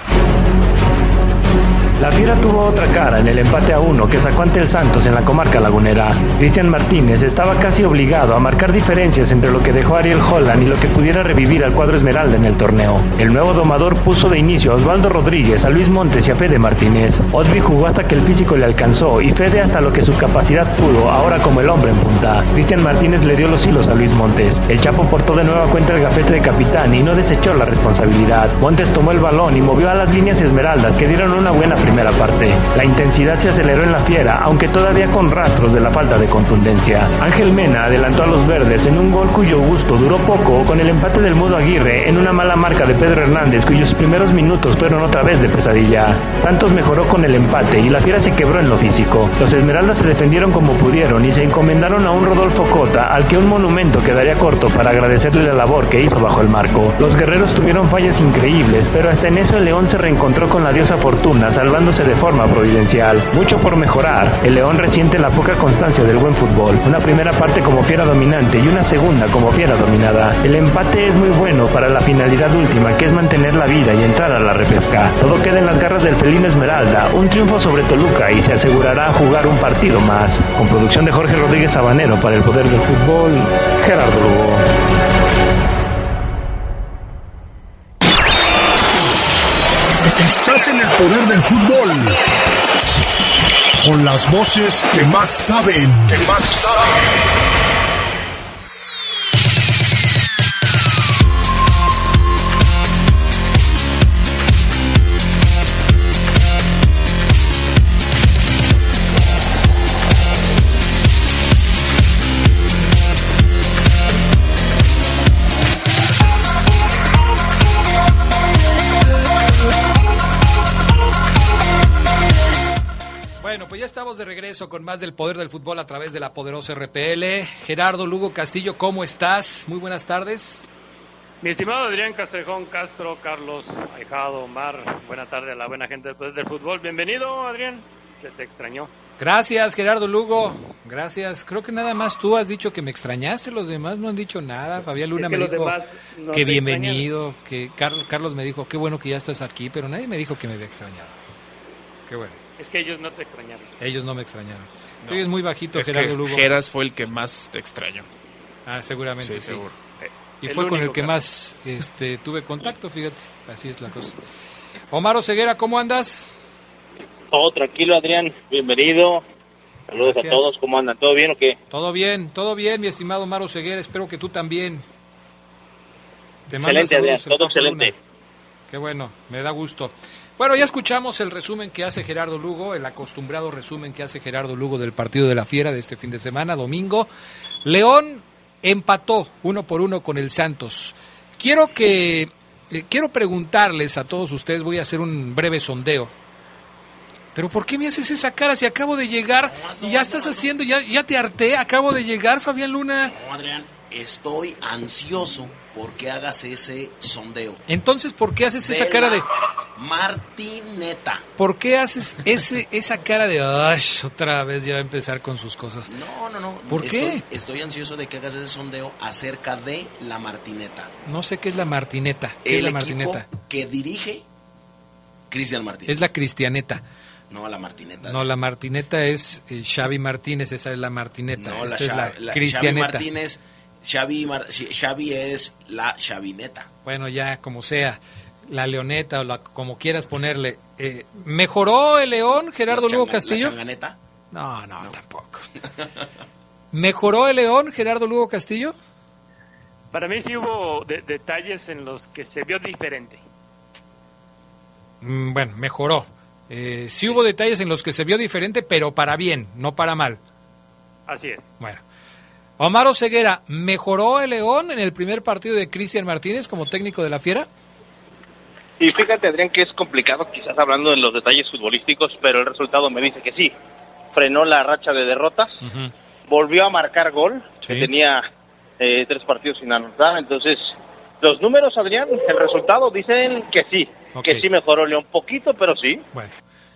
La Fiera tuvo otra cara en el empate a 1 que sacó ante el Santos en la comarca lagunera. Cristian Martínez estaba casi obligado a marcar diferencias entre lo que dejó Ariel Holland y lo que pudiera revivir al cuadro esmeralda en el torneo. El nuevo domador puso de inicio a Osvaldo Rodríguez, a Luis Montes y a Fede Martínez. Osby jugó hasta que el físico le alcanzó y Fede hasta lo que su capacidad pudo, ahora como el hombre en punta. Cristian Martínez le dio los hilos a Luis Montes. El Chapo portó de nueva cuenta el gafete de capitán y no desechó la responsabilidad. Montes tomó el balón y movió a las líneas esmeraldas que dieron una buena primera parte. La intensidad se aceleró en la Fiera, aunque todavía con rastros de la falta de contundencia. Ángel Mena adelantó a los verdes en un gol cuyo gusto duró poco, con el empate del Mudo Aguirre en una mala marca de Pedro Hernández, cuyos primeros minutos fueron otra vez de pesadilla. Santos mejoró con el empate y la Fiera se quebró en lo físico. Los esmeraldas se defendieron como pudieron y se encomendaron a un Rodolfo Cota, al que un monumento quedaría corto para agradecerle la labor que hizo bajo el marco. Los guerreros tuvieron fallas increíbles, pero hasta en eso el León se reencontró con la diosa Fortuna, salvando acomodándose de forma providencial. Mucho por mejorar, el León resiente la poca constancia del buen fútbol, una primera parte como fiera dominante y una segunda como fiera dominada. El empate es muy bueno para la finalidad última, que es mantener la vida y entrar a la repesca. Todo queda en las garras del felino Esmeralda, un triunfo sobre Toluca y se asegurará jugar un partido más. Con producción de Jorge Rodríguez Sabanero para El Poder del Fútbol, Gerardo Lugo. Estás en El Poder del Fútbol, con las voces que más saben. Estamos de regreso con más del Poder del Fútbol a través de la poderosa RPL. Gerardo Lugo Castillo, ¿cómo estás? Muy buenas tardes. Mi estimado Adrián Castrejón, Castro, Carlos, Ahijado, Omar, buena tarde a la buena gente del Poder del Fútbol. Bienvenido, Adrián, se te extrañó. Gracias, Gerardo Lugo, gracias. Creo que nada más tú has dicho que me extrañaste, los demás no han dicho nada. Fabián Luna me dijo que bienvenido, que Carlos me dijo qué bueno que ya estás aquí, pero nadie me dijo que me había extrañado. Qué bueno. Es que ellos no te extrañaron. Ellos no me extrañaron. No. Tú eres muy bajito, Gerardo Lugo. Geras fue el que más te extrañó. Ah, seguramente sí. Seguro. Y el fue con el que más tuve contacto, fíjate. Así es la cosa. Omar Oseguera, ¿cómo andas? Todo tranquilo, Adrián. Bienvenido. Saludos. Gracias a todos. ¿Cómo andan? ¿Todo bien o qué? Todo bien, mi estimado Omar Oseguera. Espero que tú también. Te mando excelente, Adrián. Todo excelente. Qué bueno. Me da gusto. Bueno, ya escuchamos el resumen que hace Gerardo Lugo, el acostumbrado resumen que hace Gerardo Lugo del partido de la Fiera de este fin de semana, domingo. León empató 1-1 con el Santos. Quiero preguntarles a todos ustedes, voy a hacer un breve sondeo. ¿Pero por qué me haces esa cara si acabo de llegar y ya estás haciendo, ya te harté, acabo de llegar, Fabián Luna? No, Adrián, estoy ansioso porque hagas ese sondeo. Entonces, ¿por qué haces esa cara de... Martineta? ¿Por qué haces esa cara de ay, otra vez ya va a empezar con sus cosas? No. ¿Por qué? Estoy ansioso de que hagas ese sondeo acerca de la Martineta. No sé qué es la Martineta. ¿Qué es la Martineta? El equipo que dirige Cristian Martínez. Es la Cristianeta. No, la Martineta. No, la Martineta es Xavi Martínez, esa es la Martineta. No, esta es la Cristianeta. Xavi Martínez, Xavi es la Xavineta. Bueno, ya como sea. La Leoneta, o la como quieras ponerle. ¿Mejoró el León, Gerardo Lugo Castillo? ¿La Changaneta? No, tampoco. ¿Mejoró el León, Gerardo Lugo Castillo? Para mí sí hubo detalles en los que se vio diferente. Bueno, mejoró. Sí hubo detalles en los que se vio diferente, pero para bien, no para mal. Así es. Bueno. Omar Oseguera, ¿mejoró el León en el primer partido de Cristian Martínez como técnico de la Fiera? Y fíjate, Adrián, que es complicado quizás hablando de los detalles futbolísticos, pero el resultado me dice que sí. Frenó la racha de derrotas, volvió a marcar gol, sí. Que tenía 3 partidos sin anotar. Entonces, los números, Adrián, el resultado dicen que sí. Okay. Que sí mejoró León, poquito, pero sí. Bueno.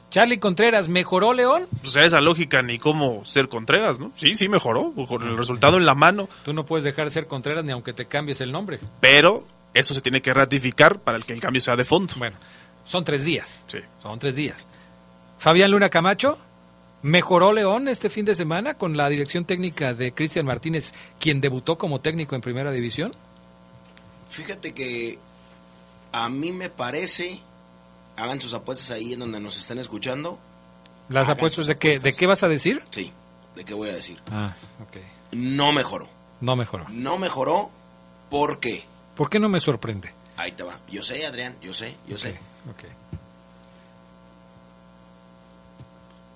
Charlie Contreras, ¿mejoró León? O sea, esa lógica ni cómo ser Contreras, ¿no? Sí, mejoró, con el resultado en la mano. Tú no puedes dejar ser Contreras ni aunque te cambies el nombre. Pero... eso se tiene que ratificar para que el cambio sea de fondo. Bueno, son 3 días. Sí. Son 3 días. Fabián Luna Camacho, ¿mejoró León este fin de semana con la dirección técnica de Cristian Martínez, quien debutó como técnico en Primera División? Fíjate que a mí me parece, hagan sus apuestas ahí en donde nos están escuchando. ¿Las apuestas de qué vas a decir? Sí, de qué voy a decir. Ah, ok. No mejoró. ¿Por qué? ¿Por qué no me sorprende? Ahí te va. Yo sé, Adrián, yo sé. Okay.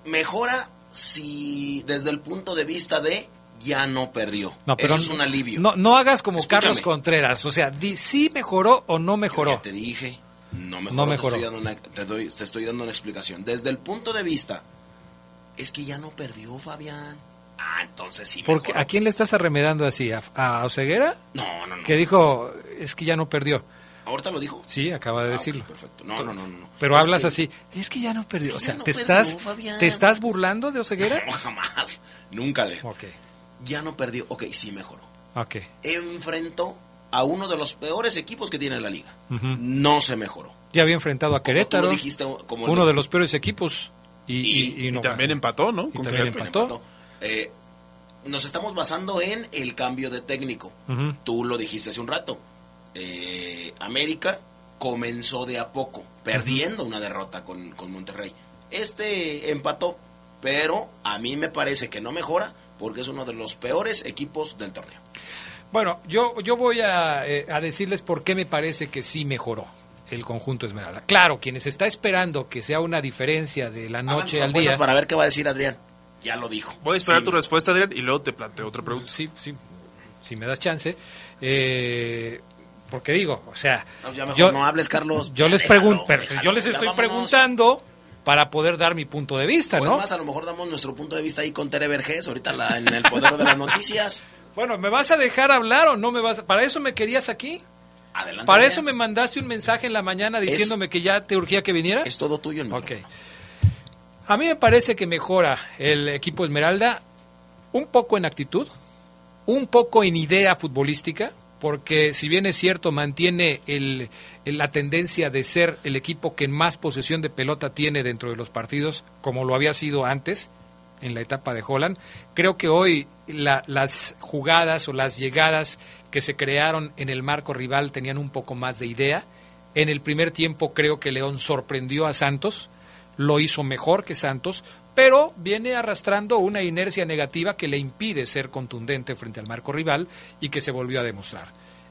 Mejora si desde el punto de vista de ya no perdió. No, pero eso es un alivio. No hagas como escúchame. Carlos Contreras. O sea, ¿sí mejoró o no mejoró? Yo ya te dije, no mejoró. Te estoy dando una explicación. Desde el punto de vista, es que ya no perdió, Fabián. Ah, entonces sí. Porque ¿a quién le estás arremedando así? ¿A Oseguera? No. Que dijo, es que ya no perdió. ¿Ahorita lo dijo? Sí, acaba de decirlo. Okay, perfecto. No. Pero es hablas que, así, es que ya no perdió. Es que o sea, no ¿te estás burlando de Oseguera? No, jamás. Nunca le. Ok. Ya no perdió. Ok, sí mejoró. Ok. Enfrentó a uno de los peores equipos que tiene la liga. Uh-huh. No se mejoró. Ya había enfrentado a Querétaro. Dijiste, como uno de los peores equipos. Y no también ganó. Empató, ¿no? Y también empató. Nos estamos basando en el cambio de técnico. Uh-huh. Tú lo dijiste hace un rato. América comenzó de a poco, perdiendo una derrota con Monterrey. Empató, pero a mí me parece que no mejora porque es uno de los peores equipos del torneo. Bueno, yo voy a decirles por qué me parece que sí mejoró el conjunto Esmeralda. Claro, quienes está esperando que sea una diferencia de la noche al día. Para ver qué va a decir Adrián. Ya lo dijo. Voy a esperar tu respuesta, Adrián, y luego te planteo otra pregunta. Sí, si me das chance. Porque digo, o sea, yo, no hables, Carlos. Yo les estoy preguntando para poder dar mi punto de vista, pues ¿no? Además, a lo mejor damos nuestro punto de vista ahí con Tere Vergés, ahorita en el poder de las noticias. Bueno, ¿me vas a dejar hablar o no me vas? ¿Para eso me querías aquí? Adelante. ¿Para eso me mandaste un mensaje en la mañana diciéndome que ya te urgía que viniera? Es todo tuyo. Okay. A mí me parece que mejora el equipo Esmeralda un poco en actitud, un poco en idea futbolística. Porque si bien es cierto, mantiene la tendencia de ser el equipo que más posesión de pelota tiene dentro de los partidos, como lo había sido antes, en la etapa de Holland. Creo que hoy las jugadas o las llegadas que se crearon en el marco rival tenían un poco más de idea. En el primer tiempo creo que León sorprendió a Santos, lo hizo mejor que Santos, pero viene arrastrando una inercia negativa que le impide ser contundente frente al marco rival y que se volvió a demostrar.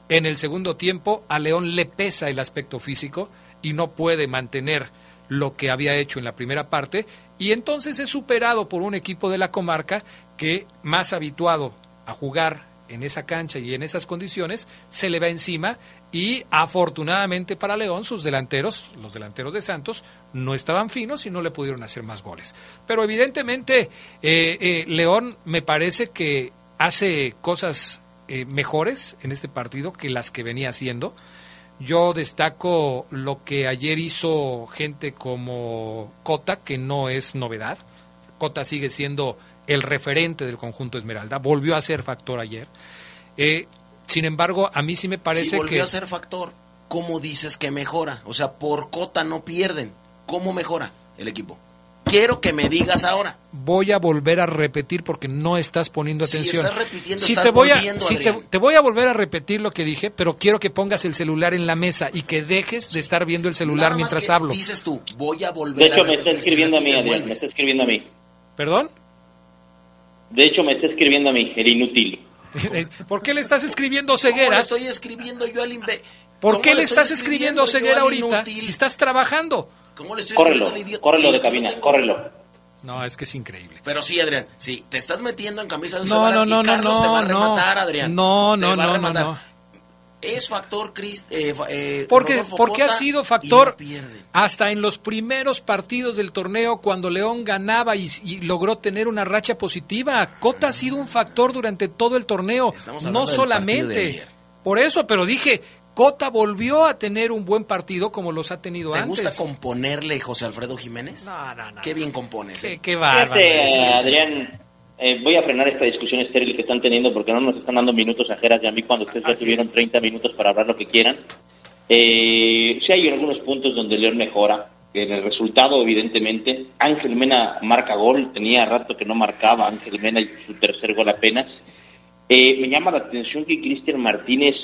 En el segundo tiempo, a León le pesa el aspecto físico y no puede mantener lo que había hecho en la primera parte, y entonces es superado por un equipo de la comarca que, más habituado a jugar en esa cancha y en esas condiciones, se le va encima. Y afortunadamente para León, sus delanteros, los delanteros de Santos, no estaban finos y no le pudieron hacer más goles. Pero evidentemente León me parece que hace cosas mejores en este partido que las que venía haciendo. Yo destaco lo que ayer hizo gente como Cota, que no es novedad. Cota sigue siendo el referente del conjunto Esmeralda. Volvió a ser factor ayer. Sin embargo, a mí sí me parece que... Si volvió a ser factor, ¿cómo dices que mejora? O sea, por Cota no pierden. ¿Cómo mejora el equipo? Quiero que me digas ahora. Voy a volver a repetir porque no estás poniendo atención. Si estás repitiendo, te voy a volver a repetir lo que dije, pero quiero que pongas el celular en la mesa y que dejes de estar viendo el celular nada mientras hablo. Dices tú, voy a volver a repetir. De hecho, me está escribiendo a mí, Adrián, me está escribiendo a mí. ¿Perdón? De hecho, me está escribiendo a mí, el inútil. ¿Por qué le estás escribiendo Oseguera? ¿Cómo estoy escribiendo yo al ¿Por qué le estás escribiendo Oseguera ahorita si estás trabajando? ¿Cómo le estoy córrelo de cabina, córrelo. No, es que es increíble. Pero sí, Adrián, sí, te estás metiendo en camisa de once varas y Carlos te va a rematar, Adrián. No. Es factor porque ha sido factor hasta en los primeros partidos del torneo cuando León ganaba y logró tener una racha positiva. Cota ha sido un factor durante todo el torneo, no solamente por eso, pero dije, Cota volvió a tener un buen partido como los ha tenido antes. ¿Te gusta componerle José Alfredo Jiménez? No. Qué bien compones. Qué bárbaro. Adrián... voy a frenar esta discusión estéril que están teniendo porque no nos están dando minutos a Geras y a mí cuando ustedes ya tuvieron 30 minutos para hablar lo que quieran. Sí hay algunos puntos donde León mejora. En el resultado, evidentemente, Ángel Mena marca gol. Tenía rato que no marcaba Ángel Mena y su tercer gol apenas. Me llama la atención que Cristian Martínez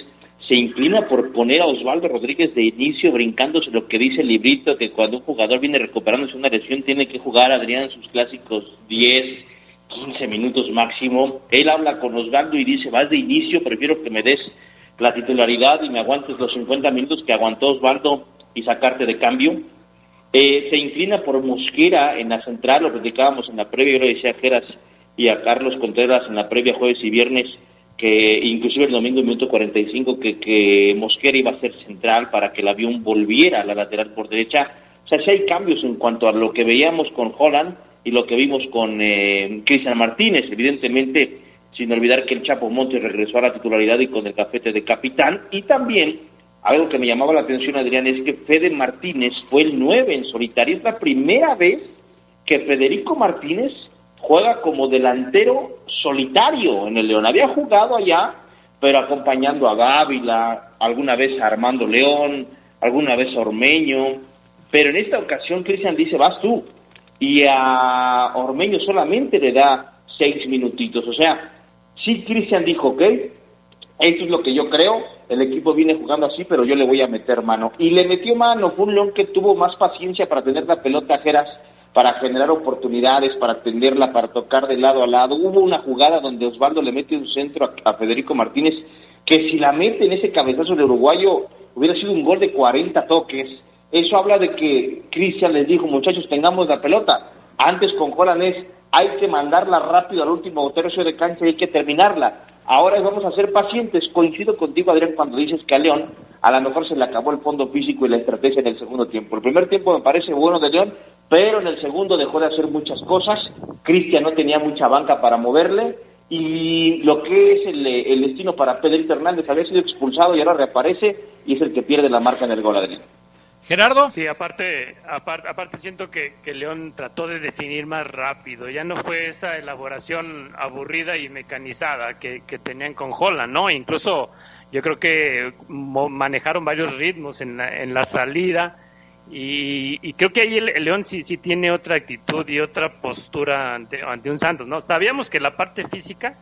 se inclina por poner a Osvaldo Rodríguez de inicio, brincándose lo que dice el librito, que cuando un jugador viene recuperándose una lesión tiene que jugar, Adrián, sus clásicos 10... 15 minutos máximo. Él habla con Osvaldo y dice, vas de inicio, prefiero que me des la titularidad y me aguantes los 50 minutos que aguantó Osvaldo y sacarte de cambio. Se inclina por Mosquera en la central, lo platicábamos en la previa, yo le decía a Geras y a Carlos Contreras en la previa jueves y viernes, que inclusive el domingo minuto 45, que Mosquera iba a ser central para que el avión volviera a la lateral por derecha. O sea, si hay cambios en cuanto a lo que veíamos con Holland y lo que vimos con Cristian Martínez, evidentemente, sin olvidar que el Chapo Montes regresó a la titularidad y con el cafete de capitán, y también Algo que me llamaba la atención, Adrián, es que Fede Martínez fue el 9 en solitario. Es la primera vez que Federico Martínez juega como delantero solitario en el León. Había jugado allá, pero acompañando a Dávila, alguna vez a Armando León, alguna vez a Ormeño. Pero en esta ocasión Cristian dice, vas tú. Y a Ormeño solamente le da 6 minutitos. O sea, sí, Cristian dijo, ok, esto es lo que yo creo, el equipo viene jugando así, pero yo le voy a meter mano. Y le metió mano. Fue un León que tuvo más paciencia para tener la pelota, Geras, para generar oportunidades, para tenderla, para tocar de lado a lado. Hubo una jugada donde Osvaldo le mete un centro a Federico Martínez, que si la mete en ese cabezazo de uruguayo, hubiera sido un gol de 40 toques. Eso habla de que Cristian les dijo, muchachos, tengamos la pelota. Antes con Holland hay que mandarla rápido al último tercio de cancha y hay que terminarla. Ahora vamos a ser pacientes. Coincido contigo, Adrián, cuando dices que a León a lo mejor se le acabó el fondo físico y la estrategia en el segundo tiempo. El primer tiempo me parece bueno de León, pero en el segundo dejó de hacer muchas cosas. Cristian no tenía mucha banca para moverle, y lo que es el destino para Pedrito Hernández, había sido expulsado y ahora reaparece y es el que pierde la marca en el gol, Adrián. Gerardo. Sí, aparte siento que León trató de definir más rápido. Ya no fue esa elaboración aburrida y mecanizada que tenían con Holland, ¿no? Incluso yo creo que manejaron varios ritmos en la salida y creo que ahí el León sí tiene otra actitud y otra postura ante un Santos, ¿no? Sabíamos que la parte física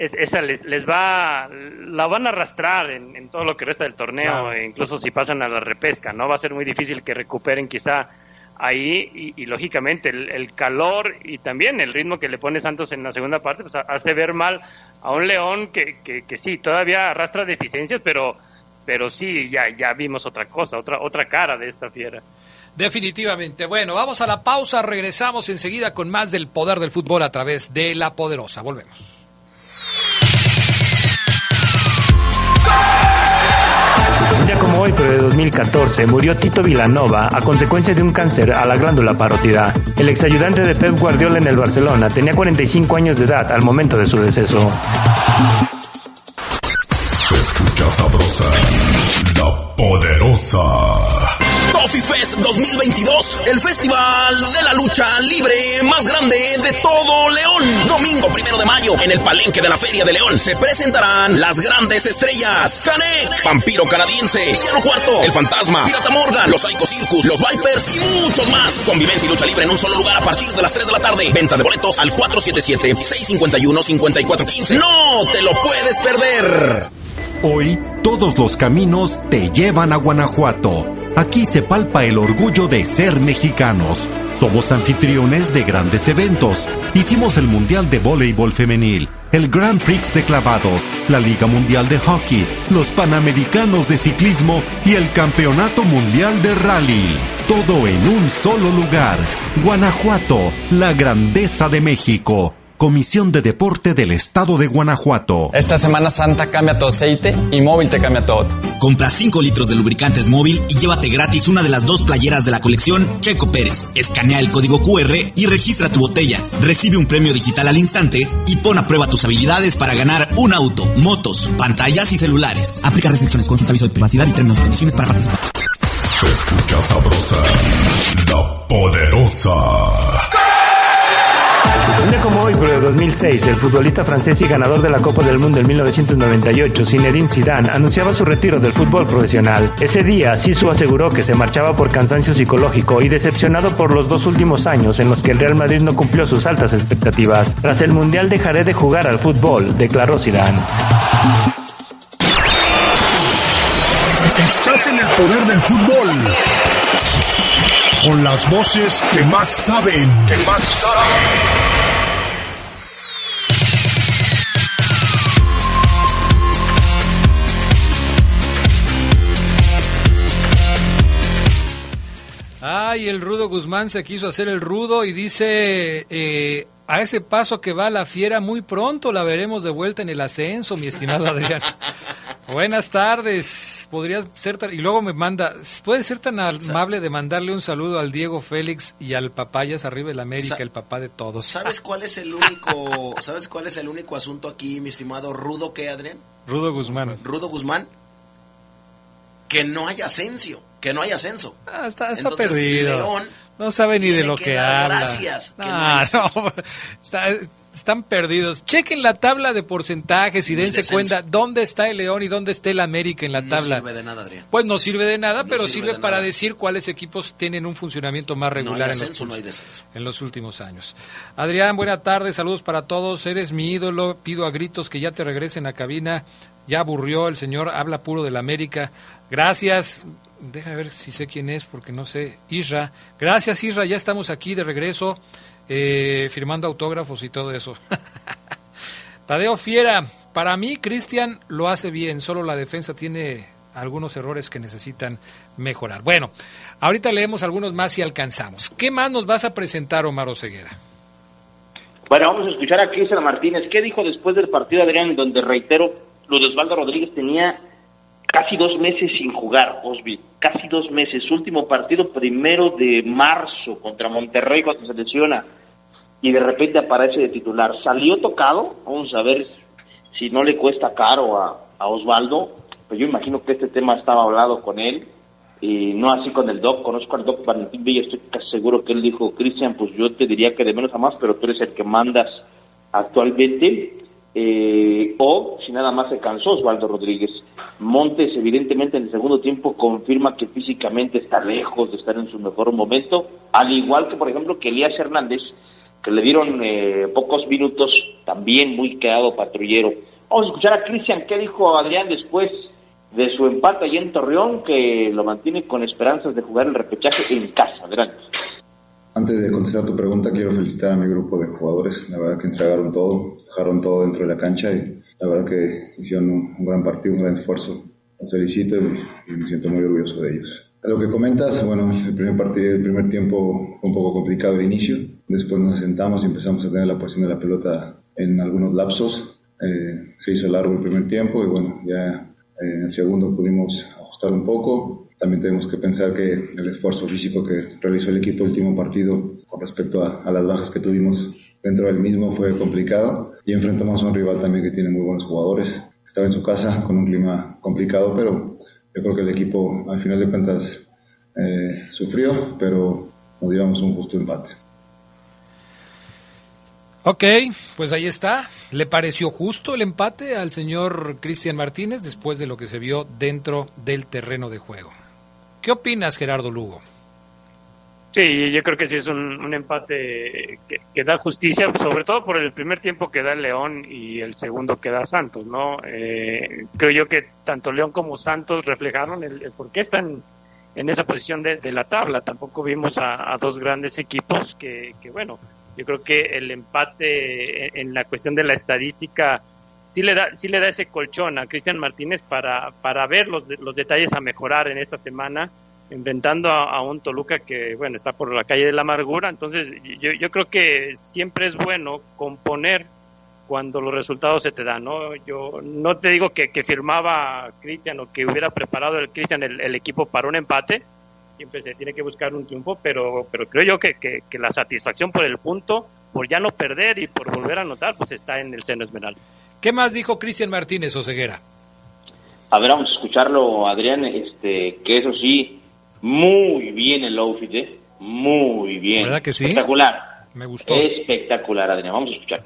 esa la van a arrastrar en todo lo que resta del torneo, no. Incluso si pasan a la repesca, ¿no? Va a ser muy difícil que recuperen quizá ahí, y lógicamente el calor y también el ritmo que le pone Santos en la segunda parte, pues hace ver mal a un León que sí, todavía arrastra deficiencias, pero sí, ya vimos otra cosa, otra cara de esta fiera. Definitivamente. Bueno, vamos a la pausa, regresamos enseguida con más del poder del fútbol a través de La Poderosa. Volvemos. Ya como hoy, pero de 2014, murió Tito Vilanova a consecuencia de un cáncer a la glándula parótida. El exayudante de Pep Guardiola en el Barcelona tenía 45 años de edad al momento de su deceso. Se escucha sabrosa, La Poderosa. Trophy Fest 2022, el festival de la lucha libre más grande de todo León. Domingo 1 de mayo, en el palenque de la Feria de León, se presentarán las grandes estrellas: Canek, Vampiro Canadiense, Villano Cuarto, El Fantasma, Pirata Morgan, Los Psycho Circus, Los Vipers y muchos más. Convivencia y lucha libre en un solo lugar a partir de las 3 de la tarde. Venta de boletos al 477-651-5415. ¡No te lo puedes perder! Hoy, todos los caminos te llevan a Guanajuato. Aquí se palpa el orgullo de ser mexicanos. Somos anfitriones de grandes eventos. Hicimos el Mundial de Voleibol Femenil, el Grand Prix de Clavados, la Liga Mundial de Hockey, los Panamericanos de Ciclismo y el Campeonato Mundial de Rally. Todo en un solo lugar. Guanajuato, la grandeza de México. Comisión de Deporte del Estado de Guanajuato. Esta Semana Santa cambia tu aceite y Móvil te cambia todo. Compra 5 litros de lubricantes Móvil y llévate gratis una de las 2 playeras de la colección Checo Pérez. Escanea el código QR y registra tu botella. Recibe un premio digital al instante y pon a prueba tus habilidades para ganar un auto, motos, pantallas y celulares. Aplica restricciones, consulta aviso de privacidad y términos y condiciones para participar. Se escucha sabrosa, La Poderosa. Un día como hoy, pero en 2006, el futbolista francés y ganador de la Copa del Mundo en 1998, Zinedine Zidane, anunciaba su retiro del fútbol profesional. Ese día, Zizou aseguró que se marchaba por cansancio psicológico y decepcionado por los 2 últimos años en los que el Real Madrid no cumplió sus altas expectativas. Tras el Mundial dejaré de jugar al fútbol, declaró Zidane. Estás en el poder del fútbol. Con las voces que más saben. Ay, el Rudo Guzmán se quiso hacer el rudo y dice, a ese paso que va la fiera, muy pronto la veremos de vuelta en el ascenso, mi estimado Adrián. Buenas tardes, podrías ser tan... Y luego me manda, ¿puedes ser tan amable de mandarle un saludo al Diego Félix y al Papayas arriba de la América, el papá de todos? ¿Sabes cuál es el único asunto aquí, mi estimado Rudo, qué, Adrián? Rudo Guzmán. que no haya ascenso, que no haya ascenso. Ah, está entonces, perdido. León no sabe ni de lo que habla. Gracias. Ah, no, están perdidos. Chequen la tabla de porcentajes y dense cuenta dónde está el León y dónde está el América en la tabla. No sirve de nada, Adrián. Pues no sirve de nada, no pero sirve para decir cuáles equipos tienen un funcionamiento más regular. No hay descenso, no hay descenso. En los últimos años. Adrián, buena tarde, saludos para todos. Eres mi ídolo, pido a gritos que ya te regresen a cabina. Ya aburrió el señor, habla puro del América. Gracias. Déjame ver si sé quién es, porque no sé. Isra. Gracias, Isra, ya estamos aquí de regreso. Firmando autógrafos y todo eso. Tadeo Fiera, para mí Cristian lo hace bien, solo la defensa tiene algunos errores que necesitan mejorar. Bueno, ahorita leemos algunos más si alcanzamos. ¿Qué más nos vas a presentar, Omar Oseguera? Bueno, vamos a escuchar a Cristian Martínez. ¿Qué dijo después del partido, Adrián? Donde, reitero, lo de Osvaldo Rodríguez tenía casi 2 meses sin jugar, Osby. Casi 2 meses. Último partido, 1 de marzo, contra Monterrey, cuando se lesiona. Y de repente aparece de titular. Salió tocado. Vamos a ver si no le cuesta caro a Osvaldo. Pero yo imagino que este tema estaba hablado con él. Y no así con el Doc. Conozco al Doc Valentín Villa. Estoy casi seguro que él dijo, Cristian, pues yo te diría que de menos a más, pero tú eres el que mandas actualmente. O si nada más se cansó Osvaldo Rodríguez. Montes evidentemente en el segundo tiempo confirma que físicamente está lejos de estar en su mejor momento, al igual que por ejemplo que Elías Hernández, que le dieron pocos minutos, también muy quedado patrullero. Vamos a escuchar a Cristian, ¿qué dijo Adrián después de su empate allí en Torreón, que lo mantiene con esperanzas de jugar el repechaje en casa? Adelante. Antes de contestar tu pregunta, quiero felicitar a mi grupo de jugadores. La verdad que entregaron todo, dejaron todo dentro de la cancha y la verdad que hicieron un gran partido, un gran esfuerzo. Los felicito y me siento muy orgulloso de ellos. A lo que comentas, bueno, el primer tiempo fue un poco complicado el inicio. Después nos sentamos y empezamos a tener la posición de la pelota en algunos lapsos. Se hizo largo el primer tiempo y bueno, ya en el segundo pudimos ajustar un poco. También tenemos que pensar que el esfuerzo físico que realizó el equipo el último partido con respecto a las bajas que tuvimos dentro del mismo fue complicado y enfrentamos a un rival también que tiene muy buenos jugadores. Estaba en su casa con un clima complicado, pero yo creo que el equipo al final de cuentas sufrió, pero nos llevamos un justo empate. Ok, pues ahí está. ¿Le pareció justo el empate al señor Cristian Martínez después de lo que se vio dentro del terreno de juego? ¿Qué opinas, Gerardo Lugo? Sí, yo creo que sí es un empate que da justicia, sobre todo por el primer tiempo que da León y el segundo que da Santos, ¿no? Creo yo que tanto León como Santos reflejaron el por qué están en esa posición de la tabla. Tampoco vimos a dos grandes equipos que bueno, yo creo que el empate en la cuestión de la estadística sí le da ese colchón a Cristian Martínez para ver los detalles a mejorar en esta semana, enfrentando a un Toluca que, bueno, está por la calle de la amargura. Entonces, yo creo que siempre es bueno componer cuando los resultados se te dan, ¿no? Yo no te digo que firmaba Cristian o que hubiera preparado el Cristian el equipo para un empate. Siempre se tiene que buscar un triunfo, pero creo yo que la satisfacción por el punto, por ya no perder y por volver a anotar, pues está en el seno esmeralda. ¿Qué más dijo Cristian Martínez, Oseguera? A ver, vamos a escucharlo, Adrián, que eso sí, muy bien el outfit, muy bien. ¿Verdad que sí? Espectacular. Me gustó. Espectacular, Adrián, vamos a escuchar.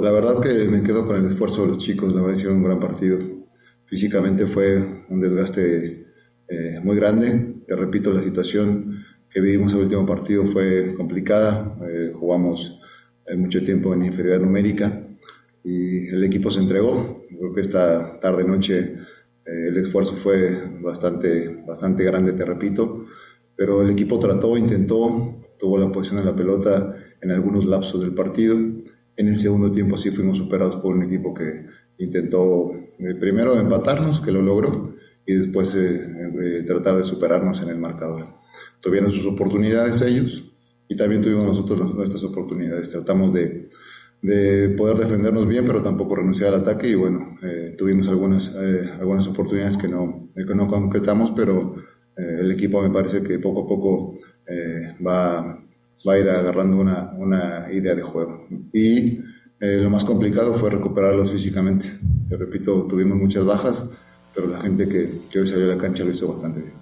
La verdad que me quedo con el esfuerzo de los chicos, la verdad hicieron un gran partido. Físicamente fue un desgaste muy grande. Yo repito, la situación que vivimos en el último partido fue complicada. Jugamos mucho tiempo en inferioridad numérica y el equipo se entregó. Creo que esta tarde-noche el esfuerzo fue bastante grande, te repito. Pero el equipo trató, intentó, tuvo la posición de la pelota en algunos lapsos del partido. En el segundo tiempo sí fuimos superados por un equipo que intentó primero empatarnos, que lo logró, y después tratar de superarnos en el marcador. Tuvieron sus oportunidades ellos y también tuvimos nosotros nuestras oportunidades. Tratamos de poder defendernos bien, pero tampoco renunciar al ataque y bueno, tuvimos algunas oportunidades que no concretamos, pero el equipo me parece que poco a poco va a ir agarrando una idea de juego. Y lo más complicado fue recuperarlos físicamente. Te repito, tuvimos muchas bajas, pero la gente que hoy salió a la cancha lo hizo bastante bien.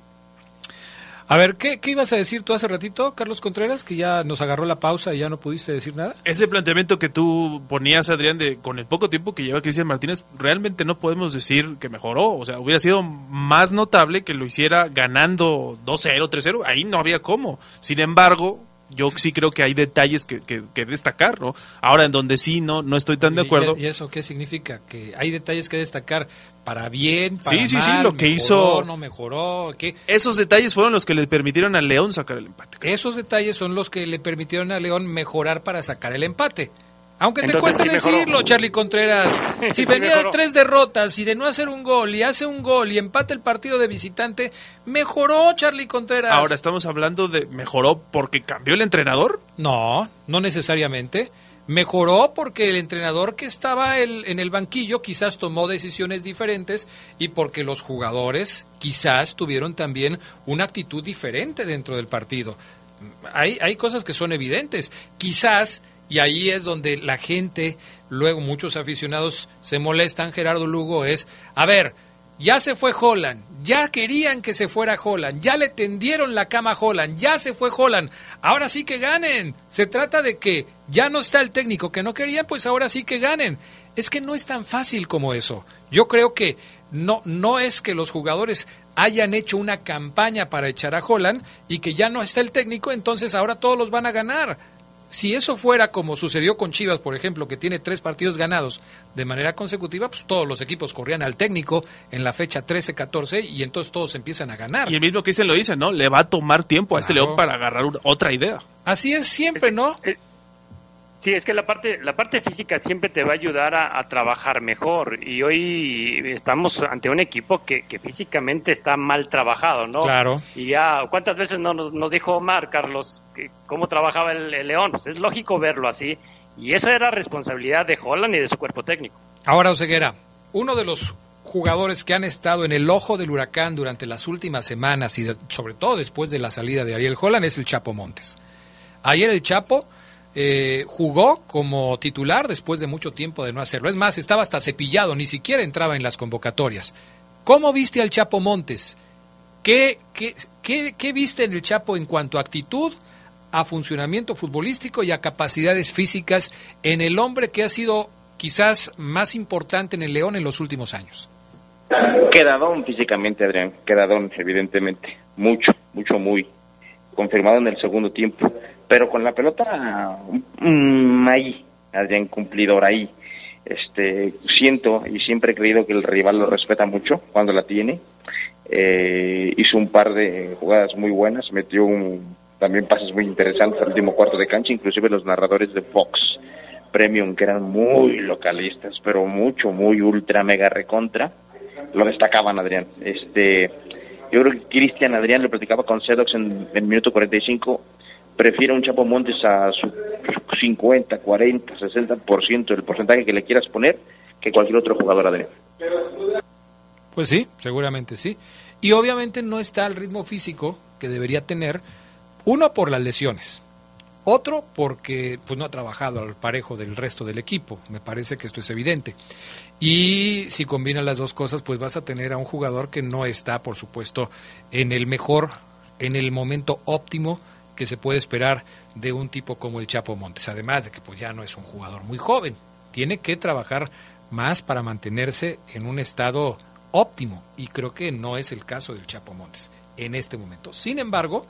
A ver, ¿qué ibas a decir tú hace ratito, Carlos Contreras, que ya nos agarró la pausa y ya no pudiste decir nada? Ese planteamiento que tú ponías, Adrián, de con el poco tiempo que lleva Cristian Martínez, realmente no podemos decir que mejoró. O sea, hubiera sido más notable que lo hiciera ganando 2-0, 3-0. Ahí no había cómo. Sin embargo, yo sí creo que hay detalles que destacar, ¿no? Ahora, en donde sí no estoy tan de acuerdo. ¿Y eso qué significa? Que hay detalles que destacar para bien, para mal, sí, lo que mejoró, hizo, no mejoró. ¿Qué? Esos detalles fueron los que le permitieron a León sacar el empate. Esos detalles son los que le permitieron a León mejorar para sacar el empate. Aunque te cuesta sí decirlo, Charlie Contreras, si venía de 3 derrotas y de no hacer un gol y hace un gol y empata el partido de visitante, mejoró Charlie Contreras. Ahora, ¿estamos hablando de mejoró porque cambió el entrenador? No, no necesariamente. Mejoró porque el entrenador que estaba en el banquillo quizás tomó decisiones diferentes y porque los jugadores quizás tuvieron también una actitud diferente dentro del partido. Hay cosas que son evidentes. Quizás... Y ahí es donde la gente, luego muchos aficionados se molestan, Gerardo Lugo, es, a ver, ya se fue Holland, ya querían que se fuera Holland, ya le tendieron la cama a Holland, ya se fue Holland, ahora sí que ganen. Se trata de que ya no está el técnico que no querían, pues ahora sí que ganen. Es que no es tan fácil como eso. Yo creo que no es que los jugadores hayan hecho una campaña para echar a Holland y que ya no está el técnico, entonces ahora todos los van a ganar. Si eso fuera como sucedió con Chivas, por ejemplo, que tiene 3 partidos ganados de manera consecutiva, pues todos los equipos corrían al técnico en la fecha 13-14 y entonces todos empiezan a ganar. Y el mismo Cristian lo dice, ¿no? Le va a tomar tiempo a este León para agarrar otra idea. Así es siempre, ¿no? Sí, es que la parte física siempre te va a ayudar a trabajar mejor, y hoy estamos ante un equipo que físicamente está mal trabajado, ¿no? Claro. Y ya, ¿cuántas veces no nos dijo Omar, Carlos, cómo trabajaba el León? Pues es lógico verlo así, y esa era responsabilidad de Holland y de su cuerpo técnico. Ahora, Oseguera, uno de los jugadores que han estado en el ojo del huracán durante las últimas semanas, y sobre todo después de la salida de Ariel Holland, es el Chapo Montes. Ayer el Chapo... jugó como titular después de mucho tiempo de no hacerlo. Es más, estaba hasta cepillado, ni siquiera entraba en las convocatorias. ¿Cómo viste al Chapo Montes? ¿Qué viste en el Chapo en cuanto a actitud, a funcionamiento futbolístico y a capacidades físicas en el hombre que ha sido quizás más importante en el León en los últimos años? Quedadón físicamente, Adrián. Quedadón, evidentemente. Mucho, muy confirmado en el segundo tiempo. Pero con la pelota ahí, Adrián, cumplidor ahí. Siento y siempre he creído que el rival lo respeta mucho cuando la tiene. Hizo un par de jugadas muy buenas, metió también pases muy interesantes al último cuarto de cancha. Inclusive los narradores de Fox Premium, que eran muy localistas, pero mucho, muy ultra, mega recontra, lo destacaban, Adrián. Yo creo que Cristian, Adrián, lo platicaba con Sedox en el minuto 45, prefiero un Chapo Montes a su 50, 40, 60%, el porcentaje que le quieras poner, que cualquier otro jugador, Adrián. Pues sí, seguramente sí. Y obviamente no está al ritmo físico que debería tener, uno por las lesiones, otro porque pues no ha trabajado al parejo del resto del equipo, me parece que esto es evidente. Y si combinas las dos cosas, pues vas a tener a un jugador que no está, por supuesto, en el momento óptimo que se puede esperar de un tipo como el Chapo Montes, además de que pues ya no es un jugador muy joven, tiene que trabajar más para mantenerse en un estado óptimo, y creo que no es el caso del Chapo Montes en este momento. Sin embargo,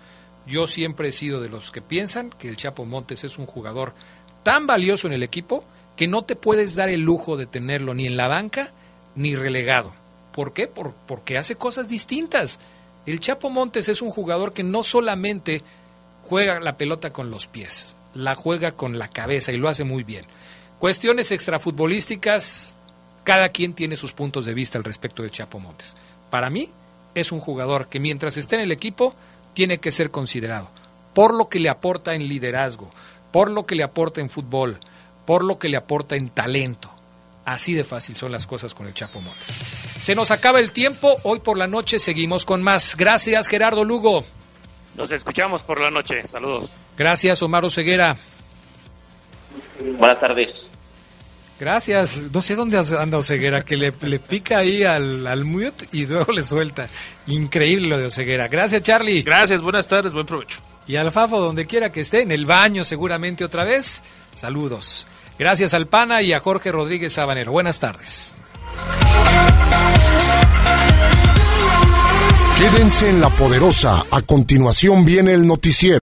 yo siempre he sido de los que piensan que el Chapo Montes es un jugador tan valioso en el equipo que no te puedes dar el lujo de tenerlo ni en la banca ni relegado. ¿Por qué? Porque hace cosas distintas. El Chapo Montes es un jugador que no solamente juega la pelota con los pies, la juega con la cabeza y lo hace muy bien. Cuestiones extrafutbolísticas, cada quien tiene sus puntos de vista al respecto del Chapo Montes. Para mí, es un jugador que mientras esté en el equipo, tiene que ser considerado por lo que le aporta en liderazgo, por lo que le aporta en fútbol, por lo que le aporta en talento. Así de fácil son las cosas con el Chapo Montes. Se nos acaba el tiempo, hoy por la noche seguimos con más. Gracias, Gerardo Lugo. Nos escuchamos por la noche. Saludos. Gracias, Omar Oseguera. Buenas tardes. Gracias. No sé dónde anda Oseguera, que le pica ahí al mute y luego le suelta. Increíble lo de Oseguera. Gracias, Charlie. Gracias, buenas tardes, buen provecho. Y al Fafo, donde quiera que esté, en el baño seguramente otra vez, saludos. Gracias al Pana y a Jorge Rodríguez Sabanero. Buenas tardes. Quédense en La Poderosa. A continuación viene el noticiero.